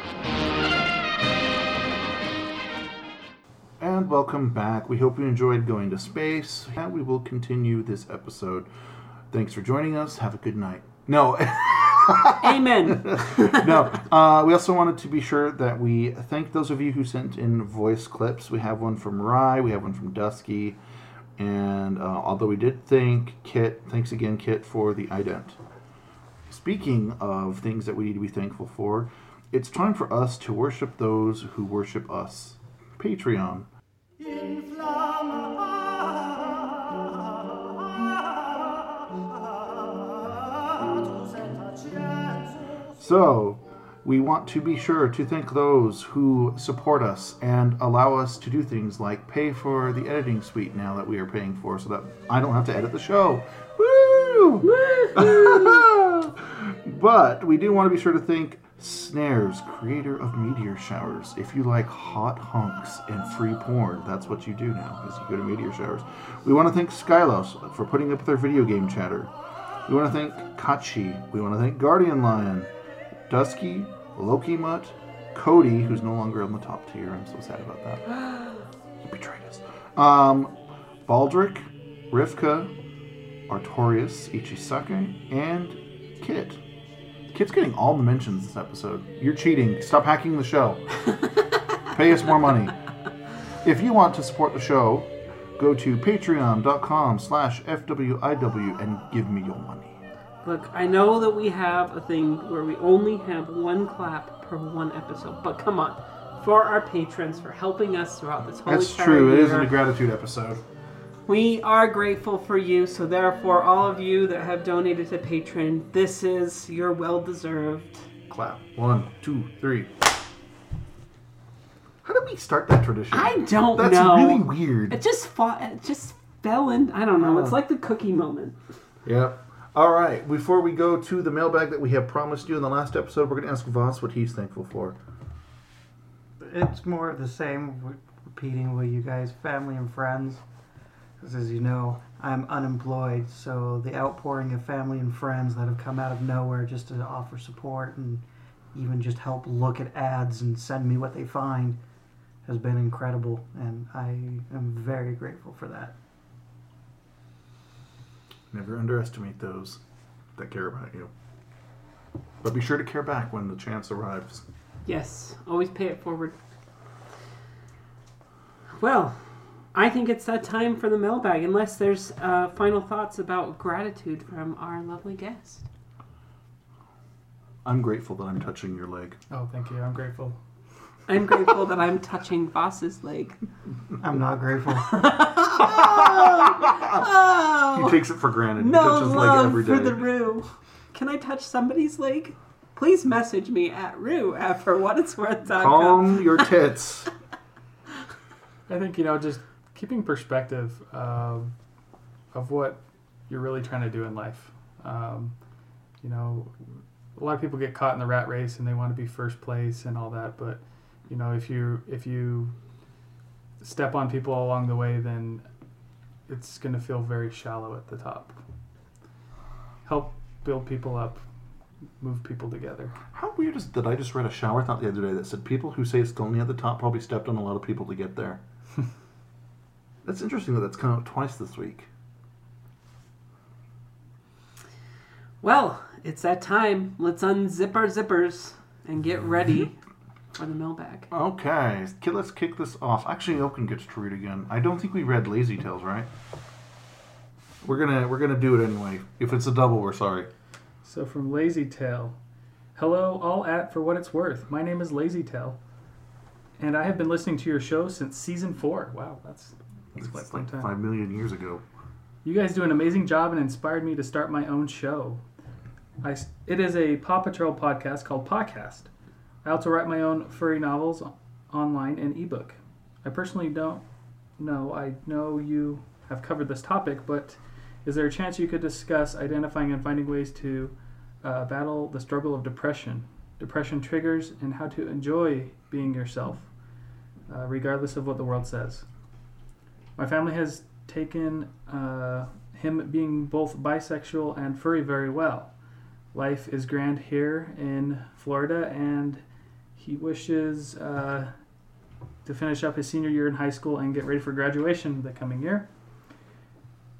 And welcome back. We hope you enjoyed going to space. And we will continue this episode. Thanks for joining us. Have a good night. No. Amen. No. We also wanted to be sure that we thank those of you who sent in voice clips. We have one from Rye. We have one from Dusky. And although we did thank Kit, thanks again, Kit, for the ident. Speaking of things that we need to be thankful for, it's time for us to worship those who worship us. Patreon. So, we want to be sure to thank those who support us and allow us to do things like pay for the editing suite now that we are paying for so that I don't have to edit the show. Woo! But we do want to be sure to thank Snares, creator of Meteor Showers. If you like hot hunks and free porn, that's what you do now, is you go to Meteor Showers. We want to thank Skylos for putting up their video game chatter. We want to thank Kachi. We want to thank Guardian Lion, Dusky, Loki Mutt, Cody, who's no longer on the top tier. I'm so sad about that. He betrayed us. Baldrick, Rivka, Artorius, Ichisake, and Kit. Kit's getting all the mentions this episode. You're cheating. Stop hacking the show. Pay us more money. If you want to support the show, go to patreon.com/FWIW and give me your money. Look, I know that we have a thing where we only have one clap per one episode, but come on. For our patrons, for helping us throughout this whole year. That's true. It isn't a gratitude episode. We are grateful for you, so therefore, all of you that have donated to Patreon, this is your well-deserved clap. 1, 2, 3. How did we start that tradition? I don't know. That's really weird. It just fell in. I don't know. It's like the cookie moment. Yep. All right. Before we go to the mailbag that we have promised you in the last episode, we're going to ask Voss what he's thankful for. It's more of the same, repeating with you guys, family and friends. Because as you know, I'm unemployed, so the outpouring of family and friends that have come out of nowhere just to offer support and even just help look at ads and send me what they find has been incredible, and I am very grateful for that. Never underestimate those that care about you. But be sure to care back when the chance arrives. Yes, always pay it forward. Well, I think it's that time for the mailbag, unless there's final thoughts about gratitude from our lovely guest. I'm grateful that I'm touching your leg. Oh, thank you. I'm grateful. I'm grateful that I'm touching Voss's leg. I'm not grateful. Oh, he takes it for granted. No, he touches his leg every day. No love for the Roo. Can I touch somebody's leg? Please message me at Roo at ForWhatIt'sWorth.com. Calm your tits. I think, just keeping perspective of what you're really trying to do in life. A lot of people get caught in the rat race and they want to be first place and all that, but if you step on people along the way, then it's going to feel very shallow at the top. Help build people up, move people together. How weird is that? I just read a shower thought the other day that said people who say it's lonely at the top probably stepped on a lot of people to get there. That's interesting that that's come out twice this week. Well, it's that time. Let's unzip our zippers and get ready for the mailbag. Okay, let's kick this off. Actually, Oaken gets to read again. I don't think we read LazyTales, right? We're gonna do it anyway. If it's a double, we're sorry. So from LazyTale, hello, all at For What It's Worth. My name is LazyTale, and I have been listening to your show since season 4. Wow, that's like 5 million years ago. You guys do an amazing job and inspired me to start my own show. It is a Paw Patrol podcast called Podcast. I also write my own furry novels online and ebook. I personally don't know. I know you have covered this topic, but is there a chance you could discuss identifying and finding ways to battle the struggle of depression triggers, and how to enjoy being yourself, regardless of what the world says? My family has taken him being both bisexual and furry very well. Life is grand here in Florida, and he wishes to finish up his senior year in high school and get ready for graduation the coming year.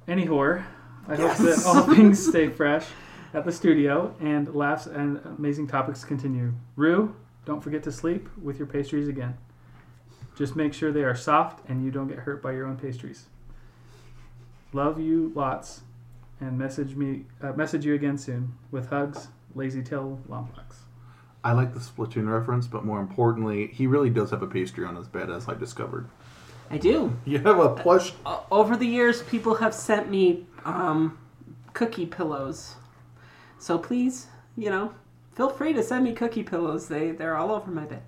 Anyhow, I hope that all things stay fresh at the studio and laughs and amazing topics continue. Rue, don't forget to sleep with your pastries again. Just make sure they are soft and you don't get hurt by your own pastries. Love you lots, and message you again soon. With hugs, LazyTale Lompox. I like the Splatoon reference, but more importantly, he really does have a pastry on his bed, as I discovered. I do. You have a plush... over the years, people have sent me cookie pillows. So please, feel free to send me cookie pillows. They're all over my bed.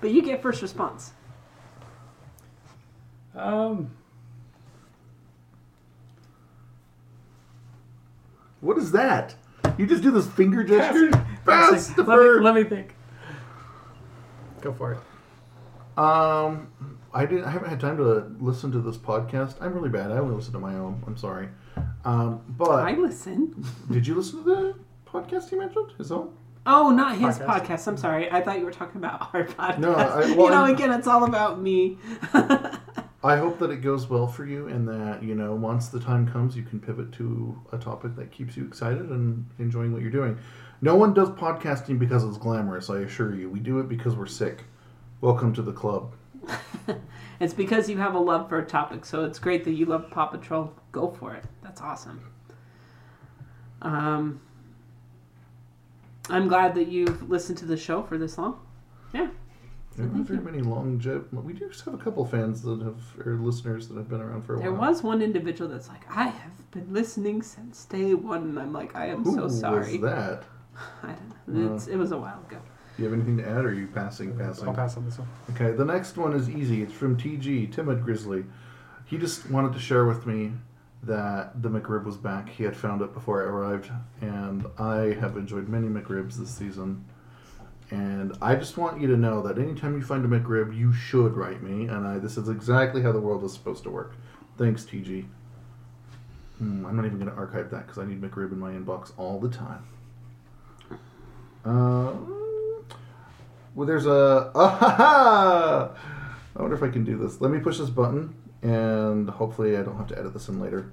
But you get first response. What is that? You just do this finger gesture? Pass the bird. Let me think. Go for it. I haven't had time to listen to this podcast. I'm really bad. I only listen to my own. I'm sorry. But I listen. Did you listen to the podcast he mentioned? His own? Oh, not his podcast. I'm sorry. I thought you were talking about our podcast. No, again, it's all about me. I hope that it goes well for you, and that, you know, once the time comes, you can pivot to a topic that keeps you excited and enjoying what you're doing. No one does podcasting because it's glamorous, I assure you. We do it because we're sick. Welcome to the club. It's because you have a love for a topic, so it's great that you love Paw Patrol. Go for it. That's awesome. I'm glad that you've listened to the show for this long. Yeah. So there aren't very many we do have a couple fans that have, or listeners that have been around for a while. There was one individual that's like, I have been listening since day one, and I'm like, I am so sorry. Who was that? I don't know. It was a while ago. Do you have anything to add, or are you passing? I'll pass on this one. Okay, the next one is easy. It's from TG, Timid Grizzly. He just wanted to share with me that the McRib was back. He had found it before I arrived, and I have enjoyed many McRibs this season. And I just want you to know that anytime you find a McRib, you should write me. And this is exactly how the world is supposed to work. Thanks, TG. I'm not even going to archive that because I need McRib in my inbox all the time. Well, there's a... I wonder if I can do this. Let me push this button, and hopefully I don't have to edit this in later.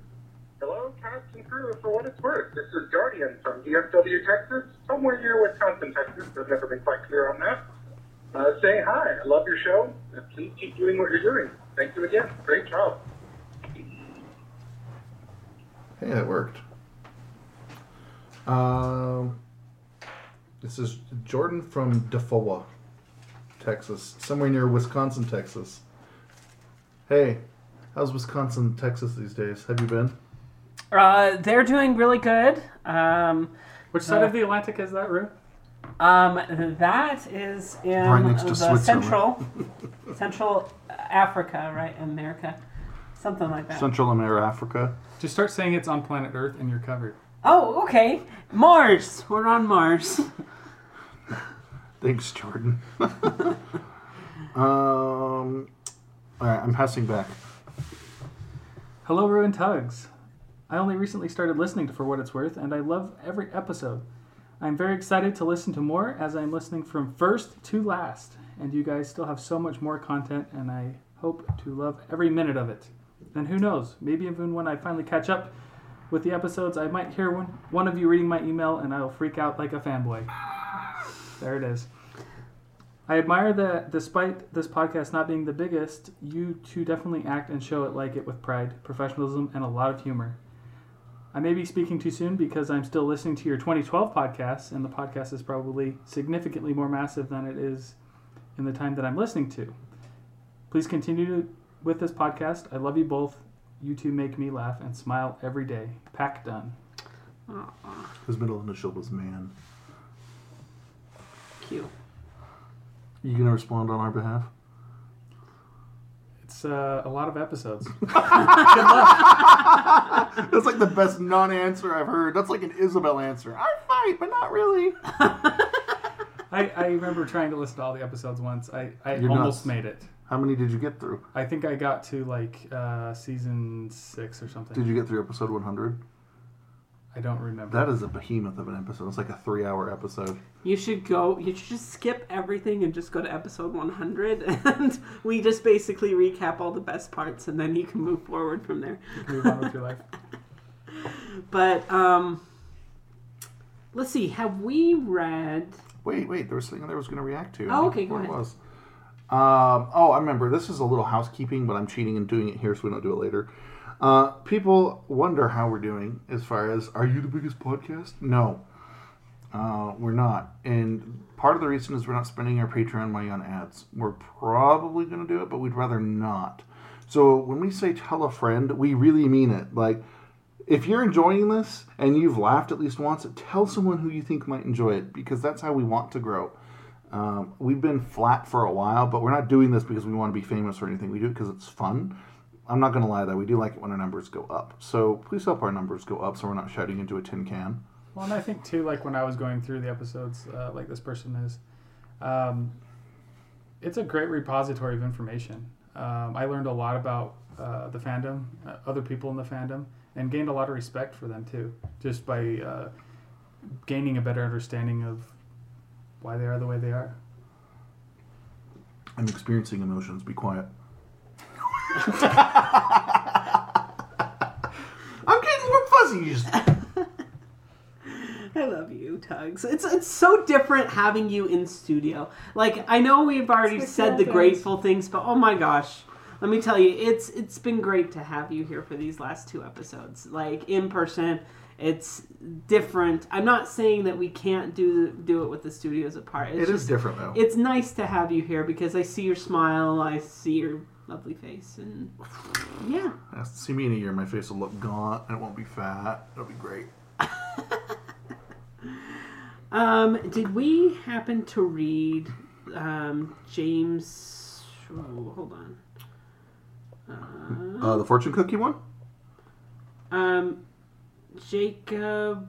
Hello, Tugs and Roo, for what it's worth. This is Guardian from DFW, Texas. Somewhere near Wisconsin, Texas. I've never been quite clear on that. Say hi. I love your show. And please keep doing what you're doing. Thank you again. Great job. Hey, that worked. This is Jordan from DeFoa, Texas. Somewhere near Wisconsin, Texas. Hey, how's Wisconsin, Texas these days? Have you been? They're doing really good. Which side of the Atlantic is that, Rue? That is in the Central Africa, right? America. Something like that. Central America. Just start saying it's on planet Earth and you're covered. Oh, okay. Mars. We're on Mars. Thanks, Jordan. All right, I'm passing back. Hello, Rue and Tugs. I only recently started listening to For What It's Worth, and I love every episode. I'm very excited to listen to more, as I'm listening from first to last, and you guys still have so much more content, and I hope to love every minute of it. And who knows, maybe even when I finally catch up with the episodes, I might hear one of you reading my email, and I'll freak out like a fanboy. There it is. I admire that despite this podcast not being the biggest, you two definitely act and show it like it with pride, professionalism, and a lot of humor. I may be speaking too soon because I'm still listening to your 2012 podcast, and the podcast is probably significantly more massive than it is in the time that I'm listening to. Please continue with this podcast. I love you both. You two make me laugh and smile every day. Pack done. Aww. His middle initial was man. Cute. You going to respond on our behalf? It's a lot of episodes. That's like the best non-answer I've heard. That's like an Isabel answer. I fight, but not really. I remember trying to listen to all the episodes once. I almost made it. How many did you get through? I think I got to like season 6 or something. Did you get through episode 100? I don't remember. That is a behemoth of an episode. It's like a 3-hour episode. You should just skip everything and just go to episode 100, and we just basically recap all the best parts, and then you can move forward from there. You can move on with your life. But, let's see. Have we read... Wait. There was something I was going to react to. Oh, okay. Go ahead. It was. I remember. This is a little housekeeping, but I'm cheating and doing it here so we don't do it later. People wonder how we're doing as far as, are you the biggest podcast? No. We're not. And part of the reason is we're not spending our Patreon money on ads. We're probably going to do it, but we'd rather not. So when we say tell a friend, we really mean it. Like, if you're enjoying this and you've laughed at least once, tell someone who you think might enjoy it, because that's how we want to grow. We've been flat for a while, but we're not doing this because we want to be famous or anything. We do it because it's fun. I'm not going to lie, though. We do like it when our numbers go up. So please help our numbers go up so we're not shouting into a tin can. Well, and I think, too, like when I was going through the episodes, like this person is, it's a great repository of information. I learned a lot about the fandom, other people in the fandom, and gained a lot of respect for them too, just by gaining a better understanding of why they are the way they are. I'm experiencing emotions. Be quiet. I'm getting warm fuzzies. I love you, Tugs. It's so different having you in studio. Like, I know we've already said the grateful things, but oh my gosh, let me tell you, it's been great to have you here for these last two episodes. Like, in person, it's different. I'm not saying that we can't do it with the studios apart. It is different, though. It's nice to have you here because I see your smile, I see your lovely face, and yeah. See me in a year, my face will look gaunt, and it won't be fat. It'll be great. Did we happen to read James? Oh, hold on. The fortune cookie one. Jacob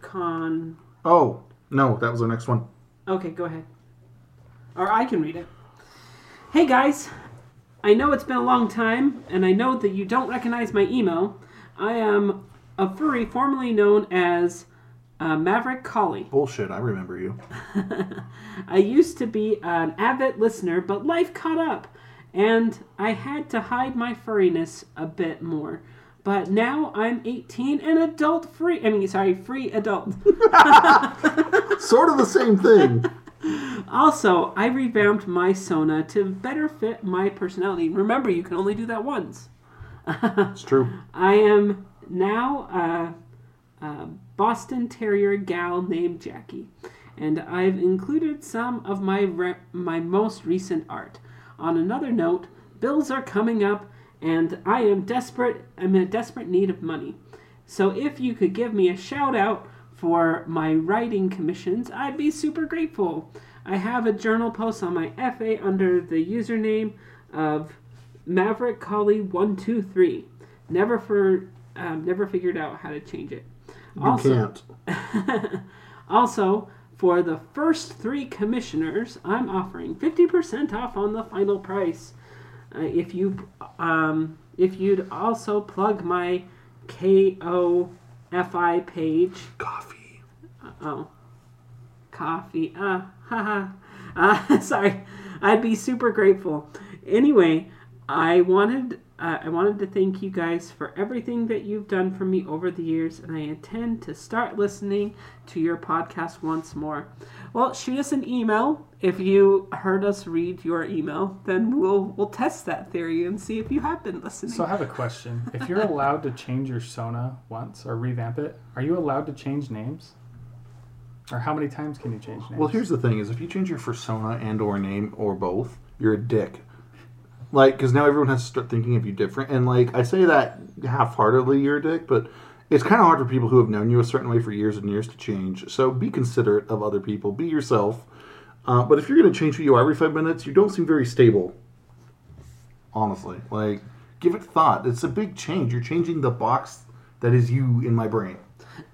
Kahn. Oh no, that was the next one. Okay, go ahead. Or I can read it. Hey guys, I know it's been a long time, and I know that you don't recognize my emo. I am a furry formerly known as Maverick Collie. Bullshit, I remember you. I used to be an avid listener, but life caught up, and I had to hide my furriness a bit more. But now I'm 18 and free adult. Sort of the same thing. Also, I revamped my Sona to better fit my personality. Remember, you can only do that once. It's true. I am now a Boston Terrier gal named Jackie, and I've included some of my most recent art. On another note, bills are coming up, and I'm in a desperate need of money. So if you could give me a shout out for my writing commissions, I'd be super grateful. I have a journal post on my FA under the username of Maverick Collie 123. Never figured out how to change it. You can't. Also, for the first three commissioners, I'm offering 50% off on the final price. If you'd also plug my KOFI page. Coffee. Coffee. Sorry. I'd be super grateful. Anyway, I wanted to thank you guys for everything that you've done for me over the years, and I intend to start listening to your podcast once more. Well, shoot us an email. If you heard us read your email, then we'll test that theory and see if you have been listening. So I have a question. If you're allowed to change your Sona once or revamp it, are you allowed to change names? Or how many times can you change names? Well, here's the thing is if you change your fursona and or name or both, you're a dick. Like, because now everyone has to start thinking of you different. And, like, I say that half-heartedly, you're a dick, but it's kind of hard for people who have known you a certain way for years and years to change. So be considerate of other people. Be yourself. But if you're going to change who you are every 5 minutes, you don't seem very stable. Honestly. Like, give it thought. It's a big change. You're changing the box that is you in my brain.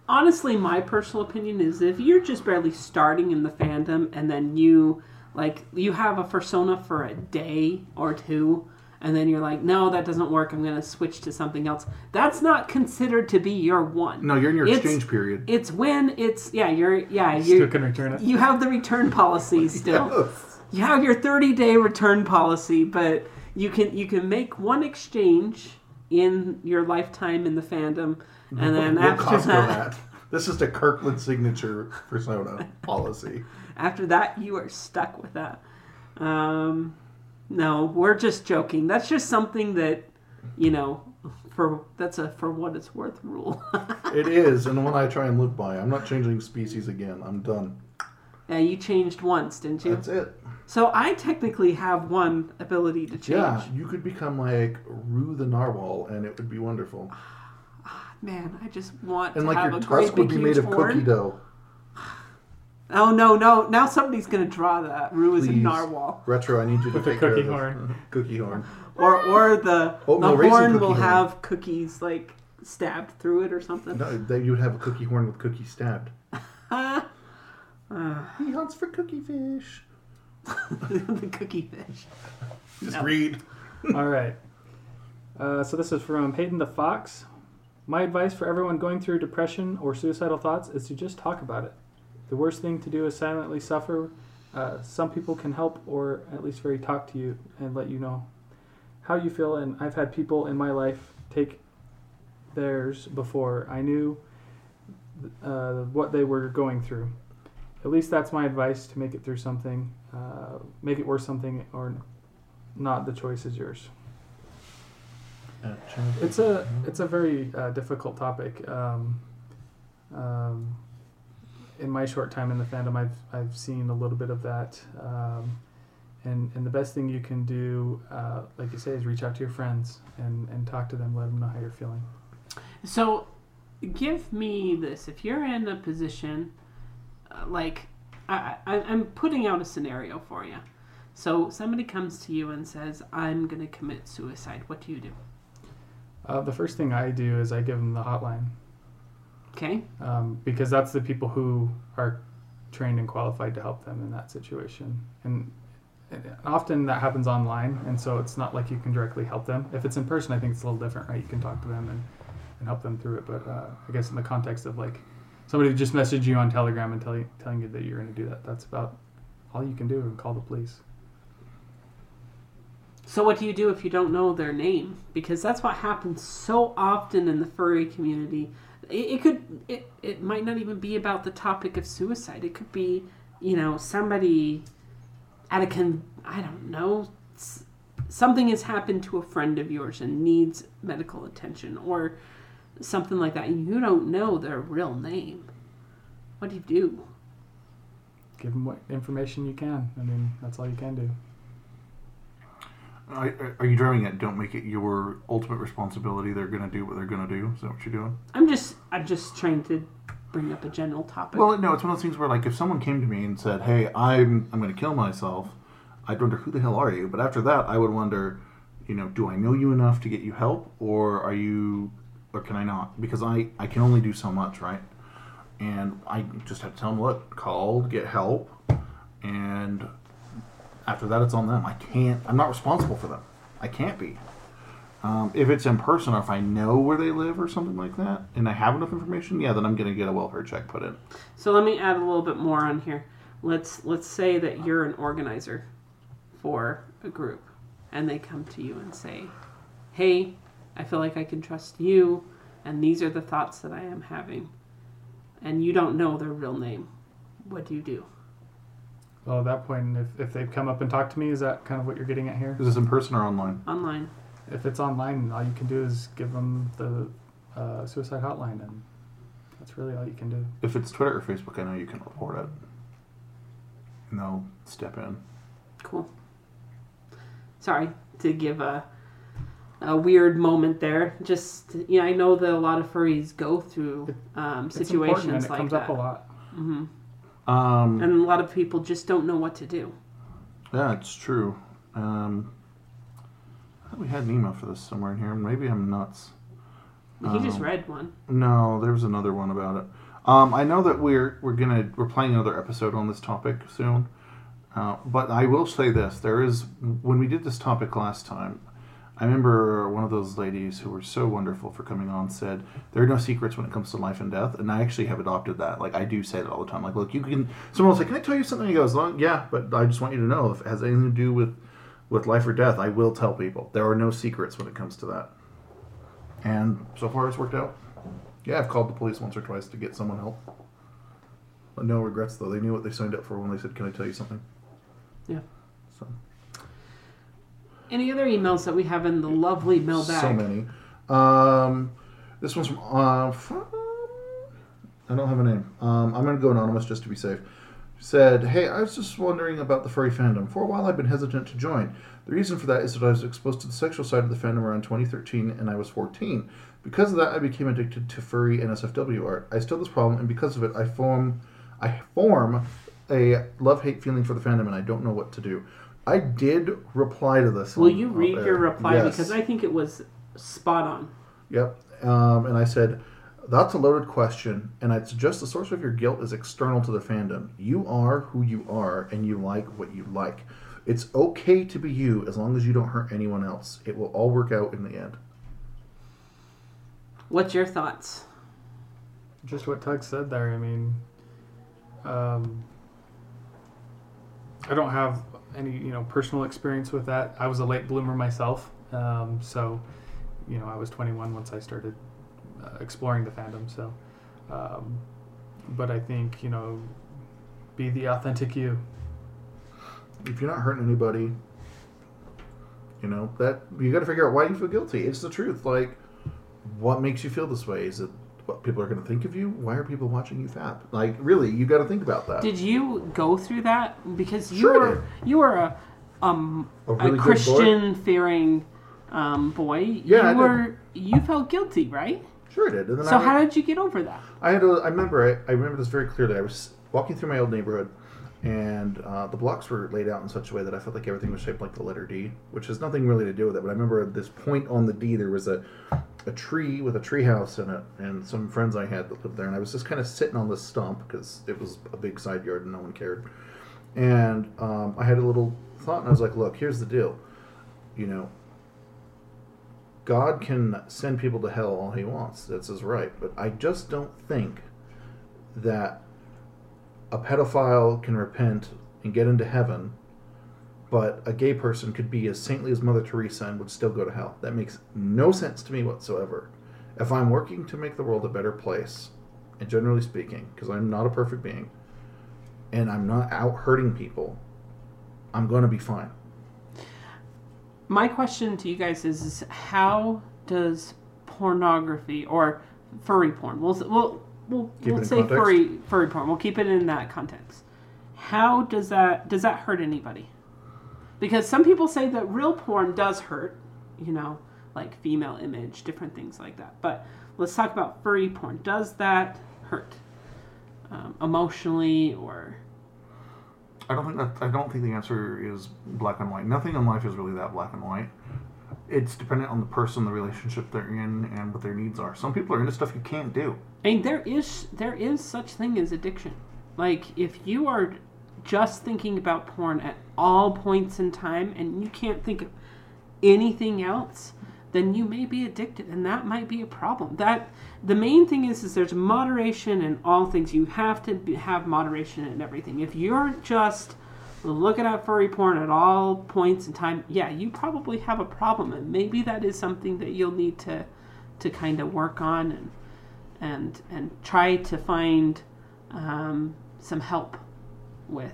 Honestly, my personal opinion is if you're just barely starting in the fandom and then you... Like, you have a fursona for a day or two, and then you're like, no, that doesn't work. I'm going to switch to something else. That's not considered to be your one. No, you're in your exchange period. It's when it's, yeah, you still can return it. You have the return policy still. Yes. You have your 30-day return policy, but you can make one exchange in your lifetime in the fandom, and then after that. This is the Kirkland signature fursona policy. After that, you are stuck with that. No, we're just joking. That's just something that, you know, that's a for what it's worth rule. It is, and the one I try and live by. I'm not changing species again. I'm done. Yeah, you changed once, didn't you? That's it. So I technically have one ability to change. Yeah, you could become like Roo the Narwhal, and it would be wonderful. Man, I just want to have a great big huge horn. And like your tusk would be made of cookie dough. Oh, no. Now somebody's going to draw that. Rue is a narwhal. Retro, I need you to take care of this. With a cookie horn. Cookie horn. Or the horn will have cookies, like, stabbed through it or something. No, you would have a cookie horn with cookies stabbed. He hunts for cookie fish. The cookie fish. Just read. All right. So this is from Hayden the Fox. My advice for everyone going through depression or suicidal thoughts is to just talk about it. The worst thing to do is silently suffer. Some people can help, or at least very talk to you and let you know how you feel. And I've had people in my life take theirs before I knew what they were going through. At least that's my advice, to make it through something, make it worth something or not. The choice is yours. It's a very difficult topic. In my short time in the fandom, I've seen a little bit of that, and the best thing you can do, like you say, is reach out to your friends and talk to them, let them know how you're feeling. So, give me this. If you're in a position, like I'm putting out a scenario for you. So somebody comes to you and says, "I'm going to commit suicide." What do you do? The first thing I do is I give them the hotline. Okay. Because that's the people who are trained and qualified to help them in that situation. And often that happens online, and so it's not like you can directly help them. If it's in person, I think it's a little different, right? You can talk to them and help them through it. But I guess in the context of, like, somebody just messaged you on Telegram and telling you that you're going to do that, that's about all you can do, and call the police. So what do you do if you don't know their name? Because that's what happens so often in the furry community. It might not even be about the topic of suicide. It could be, somebody at a I don't know, something has happened to a friend of yours and needs medical attention or something like that. You don't know their real name. What do you do? Give them what information you can. I mean, that's all you can do. Are you driving at don't make it your ultimate responsibility? They're going to do what they're going to do. Is that what you're doing? I'm just trying to bring up a general topic. Well, no, it's one of those things where, like, if someone came to me and said, "Hey, I'm going to kill myself," I'd wonder, who the hell are you? But after that, I would wonder, do I know you enough to get you help, or can I not? Because I can only do so much, right? And I just have to tell them, look, call, get help, and after that, it's on them. I'm not responsible for them. I can't be. If it's in person, or if I know where they live or something like that, and I have enough information, yeah, then I'm going to get a welfare check put in. So let me add a little bit more on here. Let's say that you're an organizer for a group, and they come to you and say, "Hey, I feel like I can trust you, and these are the thoughts that I am having," and you don't know their real name. What do you do? Well, at that point, if they've come up and talked to me, is that kind of what you're getting at here? Is this in person or online? Online. If it's online, all you can do is give them the suicide hotline, and that's really all you can do. If it's Twitter or Facebook, I know you can report it, and they'll step in. Cool. Sorry to give a weird moment there. Just, I know that a lot of furries go through situations like that. It's important, and it comes up a lot. Mm-hmm. And a lot of people just don't know what to do. Yeah, it's true. I thought we had an email for this somewhere in here. Maybe I'm nuts. He just read one. No, there was another one about it. I know that we're playing another episode on this topic soon. But I will say this. When we did this topic last time, I remember one of those ladies who were so wonderful for coming on said, "There are no secrets when it comes to life and death," and I actually have adopted that. Like, I do say that all the time. Like, look, someone's like, "Can I tell you something?" He goes, "Yeah, but I just want you to know if it has anything to do with life or death, I will tell people. There are no secrets when it comes to that." And so far it's worked out. Yeah, I've called the police once or twice to get someone help. But no regrets, though. They knew what they signed up for when they said, "Can I tell you something?" Yeah. So... any other emails that we have in the lovely mailbag? So many. This one's from... I don't have a name. I'm going to go anonymous just to be safe. Said, "Hey, I was just wondering about the furry fandom. For a while I've been hesitant to join. The reason for that is that I was exposed to the sexual side of the fandom around 2013 and I was 14. Because of that, I became addicted to furry and SFW art. I still have this problem, and because of it, I form a love-hate feeling for the fandom, and I don't know what to do." I did reply to this. Will you read your reply? Yes. Because I think it was spot on. Yep. And I said, "That's a loaded question, and I'd suggest the source of your guilt is external to the fandom. You are who you are, and you like what you like. It's okay to be you as long as you don't hurt anyone else. It will all work out in the end." What's your thoughts? Just what Tug said there. I mean, I don't have any, personal experience with that. I was a late bloomer myself. So, I was 21 once I started exploring the fandom. So, but I think, be the authentic you. If you're not hurting anybody, that you got to figure out why you feel guilty. It's the truth. Like, what makes you feel this way? Is it what people are going to think of you? Why are people watching you fap? Like, really, you got to think about that. Did you go through that? Because you were a really Christian-fearing boy. Yeah, you felt guilty, right? Sure, I did. And then how did you get over that? I remember this very clearly. I was walking through my old neighborhood, and the blocks were laid out in such a way that I felt like everything was shaped like the letter D, which has nothing really to do with it. But I remember at this point on the D, there was a tree with a tree house in it, and some friends I had that lived there, and I was just kind of sitting on this stump because it was a big side yard and no one cared. And I had a little thought, and I was like, look, here's the deal. God can send people to hell all he wants. That's his right. But I just don't think that a pedophile can repent and get into heaven, but a gay person could be as saintly as Mother Teresa and would still go to hell. That makes no sense to me whatsoever. If I'm working to make the world a better place, and generally speaking, because I'm not a perfect being, and I'm not out hurting people, I'm going to be fine. My question to you guys is how does pornography or furry porn, we'll say furry porn, we'll keep it in that context. How does that hurt anybody? Because some people say that real porn does hurt, like female image, different things like that. But let's talk about furry porn. Does that hurt emotionally or? I don't think the answer is black and white. Nothing in life is really that black and white. It's dependent on the person, the relationship they're in, and what their needs are. Some people are into stuff you can't do. I mean, there is such thing as addiction. Like, if you are just thinking about porn at all points in time and you can't think of anything else, then you may be addicted, and that might be a problem. That the main thing is there's moderation in all things. You have to have moderation in everything. If you're just looking at furry porn at all points in time, yeah, you probably have a problem, and maybe that is something that you'll need to kind of work on and try to find some help with.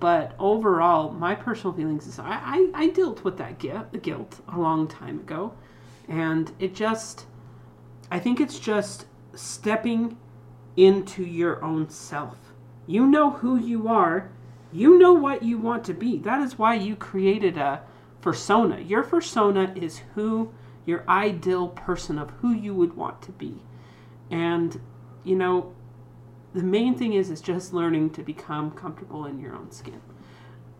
But overall, my personal feelings is I dealt with that guilt a long time ago, and I think it's just stepping into your own self. You know who you are. You know what you want to be. That is why you created a fursona. Your fursona is your ideal person of who you would want to be. And, the main thing is just learning to become comfortable in your own skin.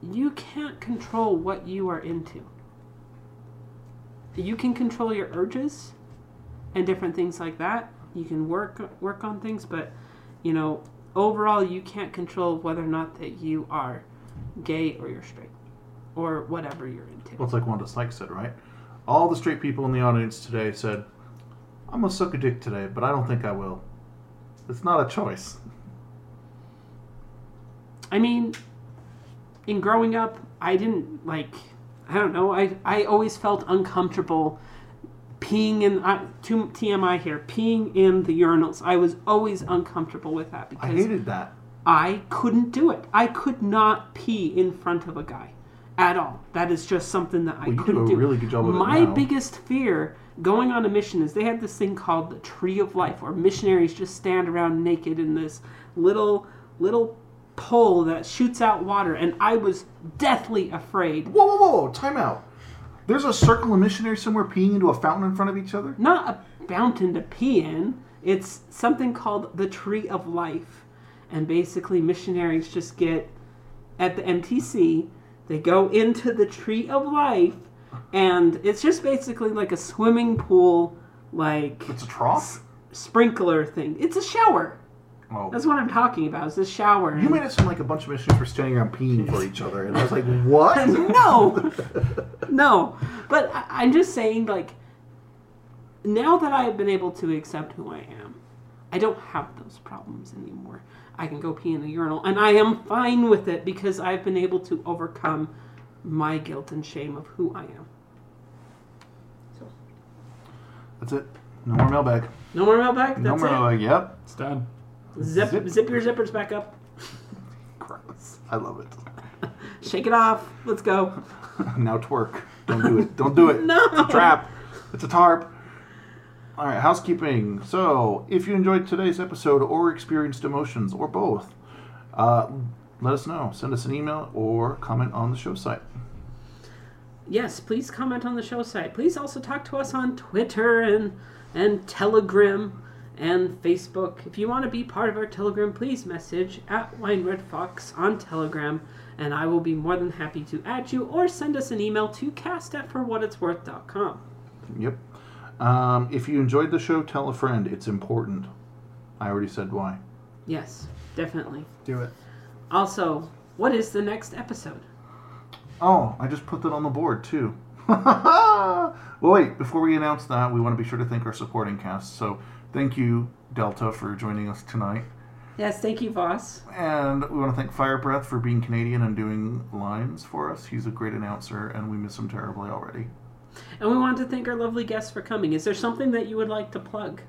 You can't control what you are into. You can control your urges and different things like that. You can work on things, but, overall, you can't control whether or not that you are gay or you're straight or whatever you're into. Well, it's like Wanda Sykes said, right? All the straight people in the audience today said, I'm going to suck a dick today, but I don't think I will. It's not a choice. I mean, in growing up, I didn't, I always felt uncomfortable peeing in, TMI here, peeing in the urinals. I was always uncomfortable with that because I hated that. I couldn't do it. I could not pee in front of a guy at all. That is just something that I couldn't do. You do a really good job of it now. My biggest fear going on a mission is they had this thing called the Tree of Life, where missionaries just stand around naked in this little pole that shoots out water, and I was deathly afraid. Whoa, time out. There's a circle of missionaries somewhere peeing into a fountain in front of each other? Not a fountain to pee in. It's something called the Tree of Life. And basically missionaries just get, at the MTC, they go into the Tree of Life, and it's just basically like a swimming pool, like... It's a trough? Sprinkler thing. It's a shower. Oh. That's what I'm talking about, is this shower. You made it sound like a bunch of missionaries were standing around peeing for each other, and I was like, what? No! But I'm just saying, now that I have been able to accept who I am, I don't have those problems anymore. I can go pee in the urinal, and I am fine with it because I've been able to overcome my guilt and shame of who I am. So. That's it. No more mailbag. No more mailbag? That's no more mailbag. Yep. It's done. Zip your zippers back up. Gross. I love it. Shake it off. Let's go. Now twerk. Don't do it. Don't do it. No. It's a trap. It's a tarp. All right, housekeeping. So, if you enjoyed today's episode or experienced emotions or both, let us know. Send us an email or comment on the show site. Yes, please comment on the show site. Please also talk to us on Twitter and Telegram and Facebook. If you want to be part of our Telegram, please message at WineRedFox on Telegram, and I will be more than happy to add you or send us an email to cast@forwhatitsworth.com. Yep. If you enjoyed the show, tell a friend. It's important. I already said why. Yes, definitely. Do it. Also, what is the next episode? Oh, I just put that on the board, too. Well, wait, before we announce that, we want to be sure to thank our supporting cast. So, thank you, Delta, for joining us tonight. Yes, thank you, Voss. And we want to thank Fire Breath for being Canadian and doing lines for us. He's a great announcer, and we miss him terribly already. And we want to thank our lovely guests for coming. Is there something that you would like to plug?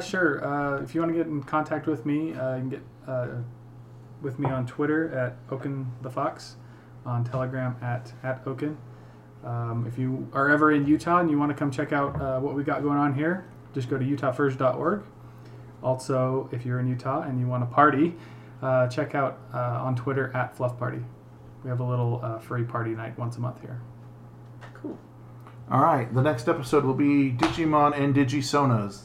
Sure. If you want to get in contact with me, you can get with me on Twitter at OakenTheFox, on Telegram at Oaken. If you are ever in Utah and you want to come check out what we got going on here, just go to utahfurs.org. Also, if you're in Utah and you want to party, check out on Twitter at Fluff Party. We have a little free party night once a month here. Cool. All right, the next episode will be Digimon and Digisonas.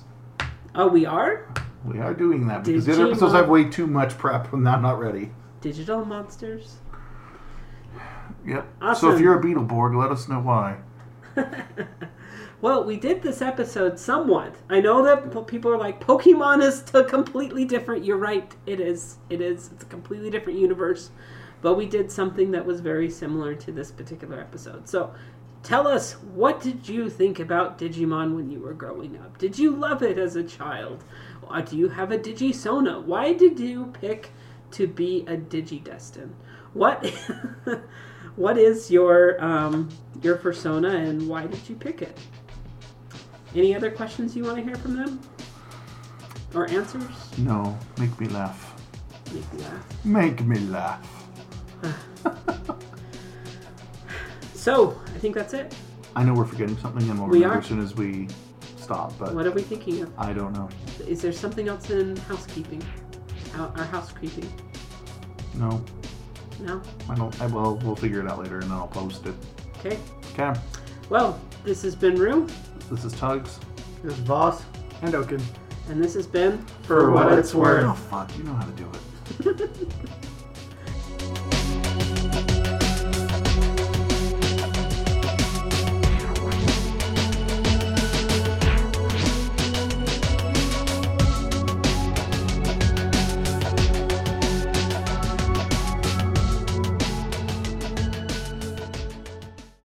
Oh, we are? We are doing that because the other episodes have way too much prep and I'm not ready. Digital monsters. Yep. Awesome. So if you're a Beetleborg, let us know why. Well, we did this episode somewhat. I know that people are like, Pokemon is completely different. You're right. It is. It is. It's a completely different universe. But we did something that was very similar to this particular episode. So tell us, what did you think about Digimon when you were growing up? Did you love it as a child? Or do you have a Digisona? Why did you pick to be a Digidestin? What is your persona and why did you pick it? Any other questions you want to hear from them? Or answers? No. Make me laugh. Make me laugh. Make me laugh. So, I think that's it. I know we're forgetting something, and we'll remember as soon as we stop. But what are we thinking of? I don't know. Is there something else in housekeeping? Our housekeeping? No. No? I don't. Well, we'll figure it out later, and then I'll post it. Okay. Okay. Well, this has been Roo. This is Tugs. This is Voss. And Oaken. And this has been For What It's Worth. Oh, fuck. You know how to do it.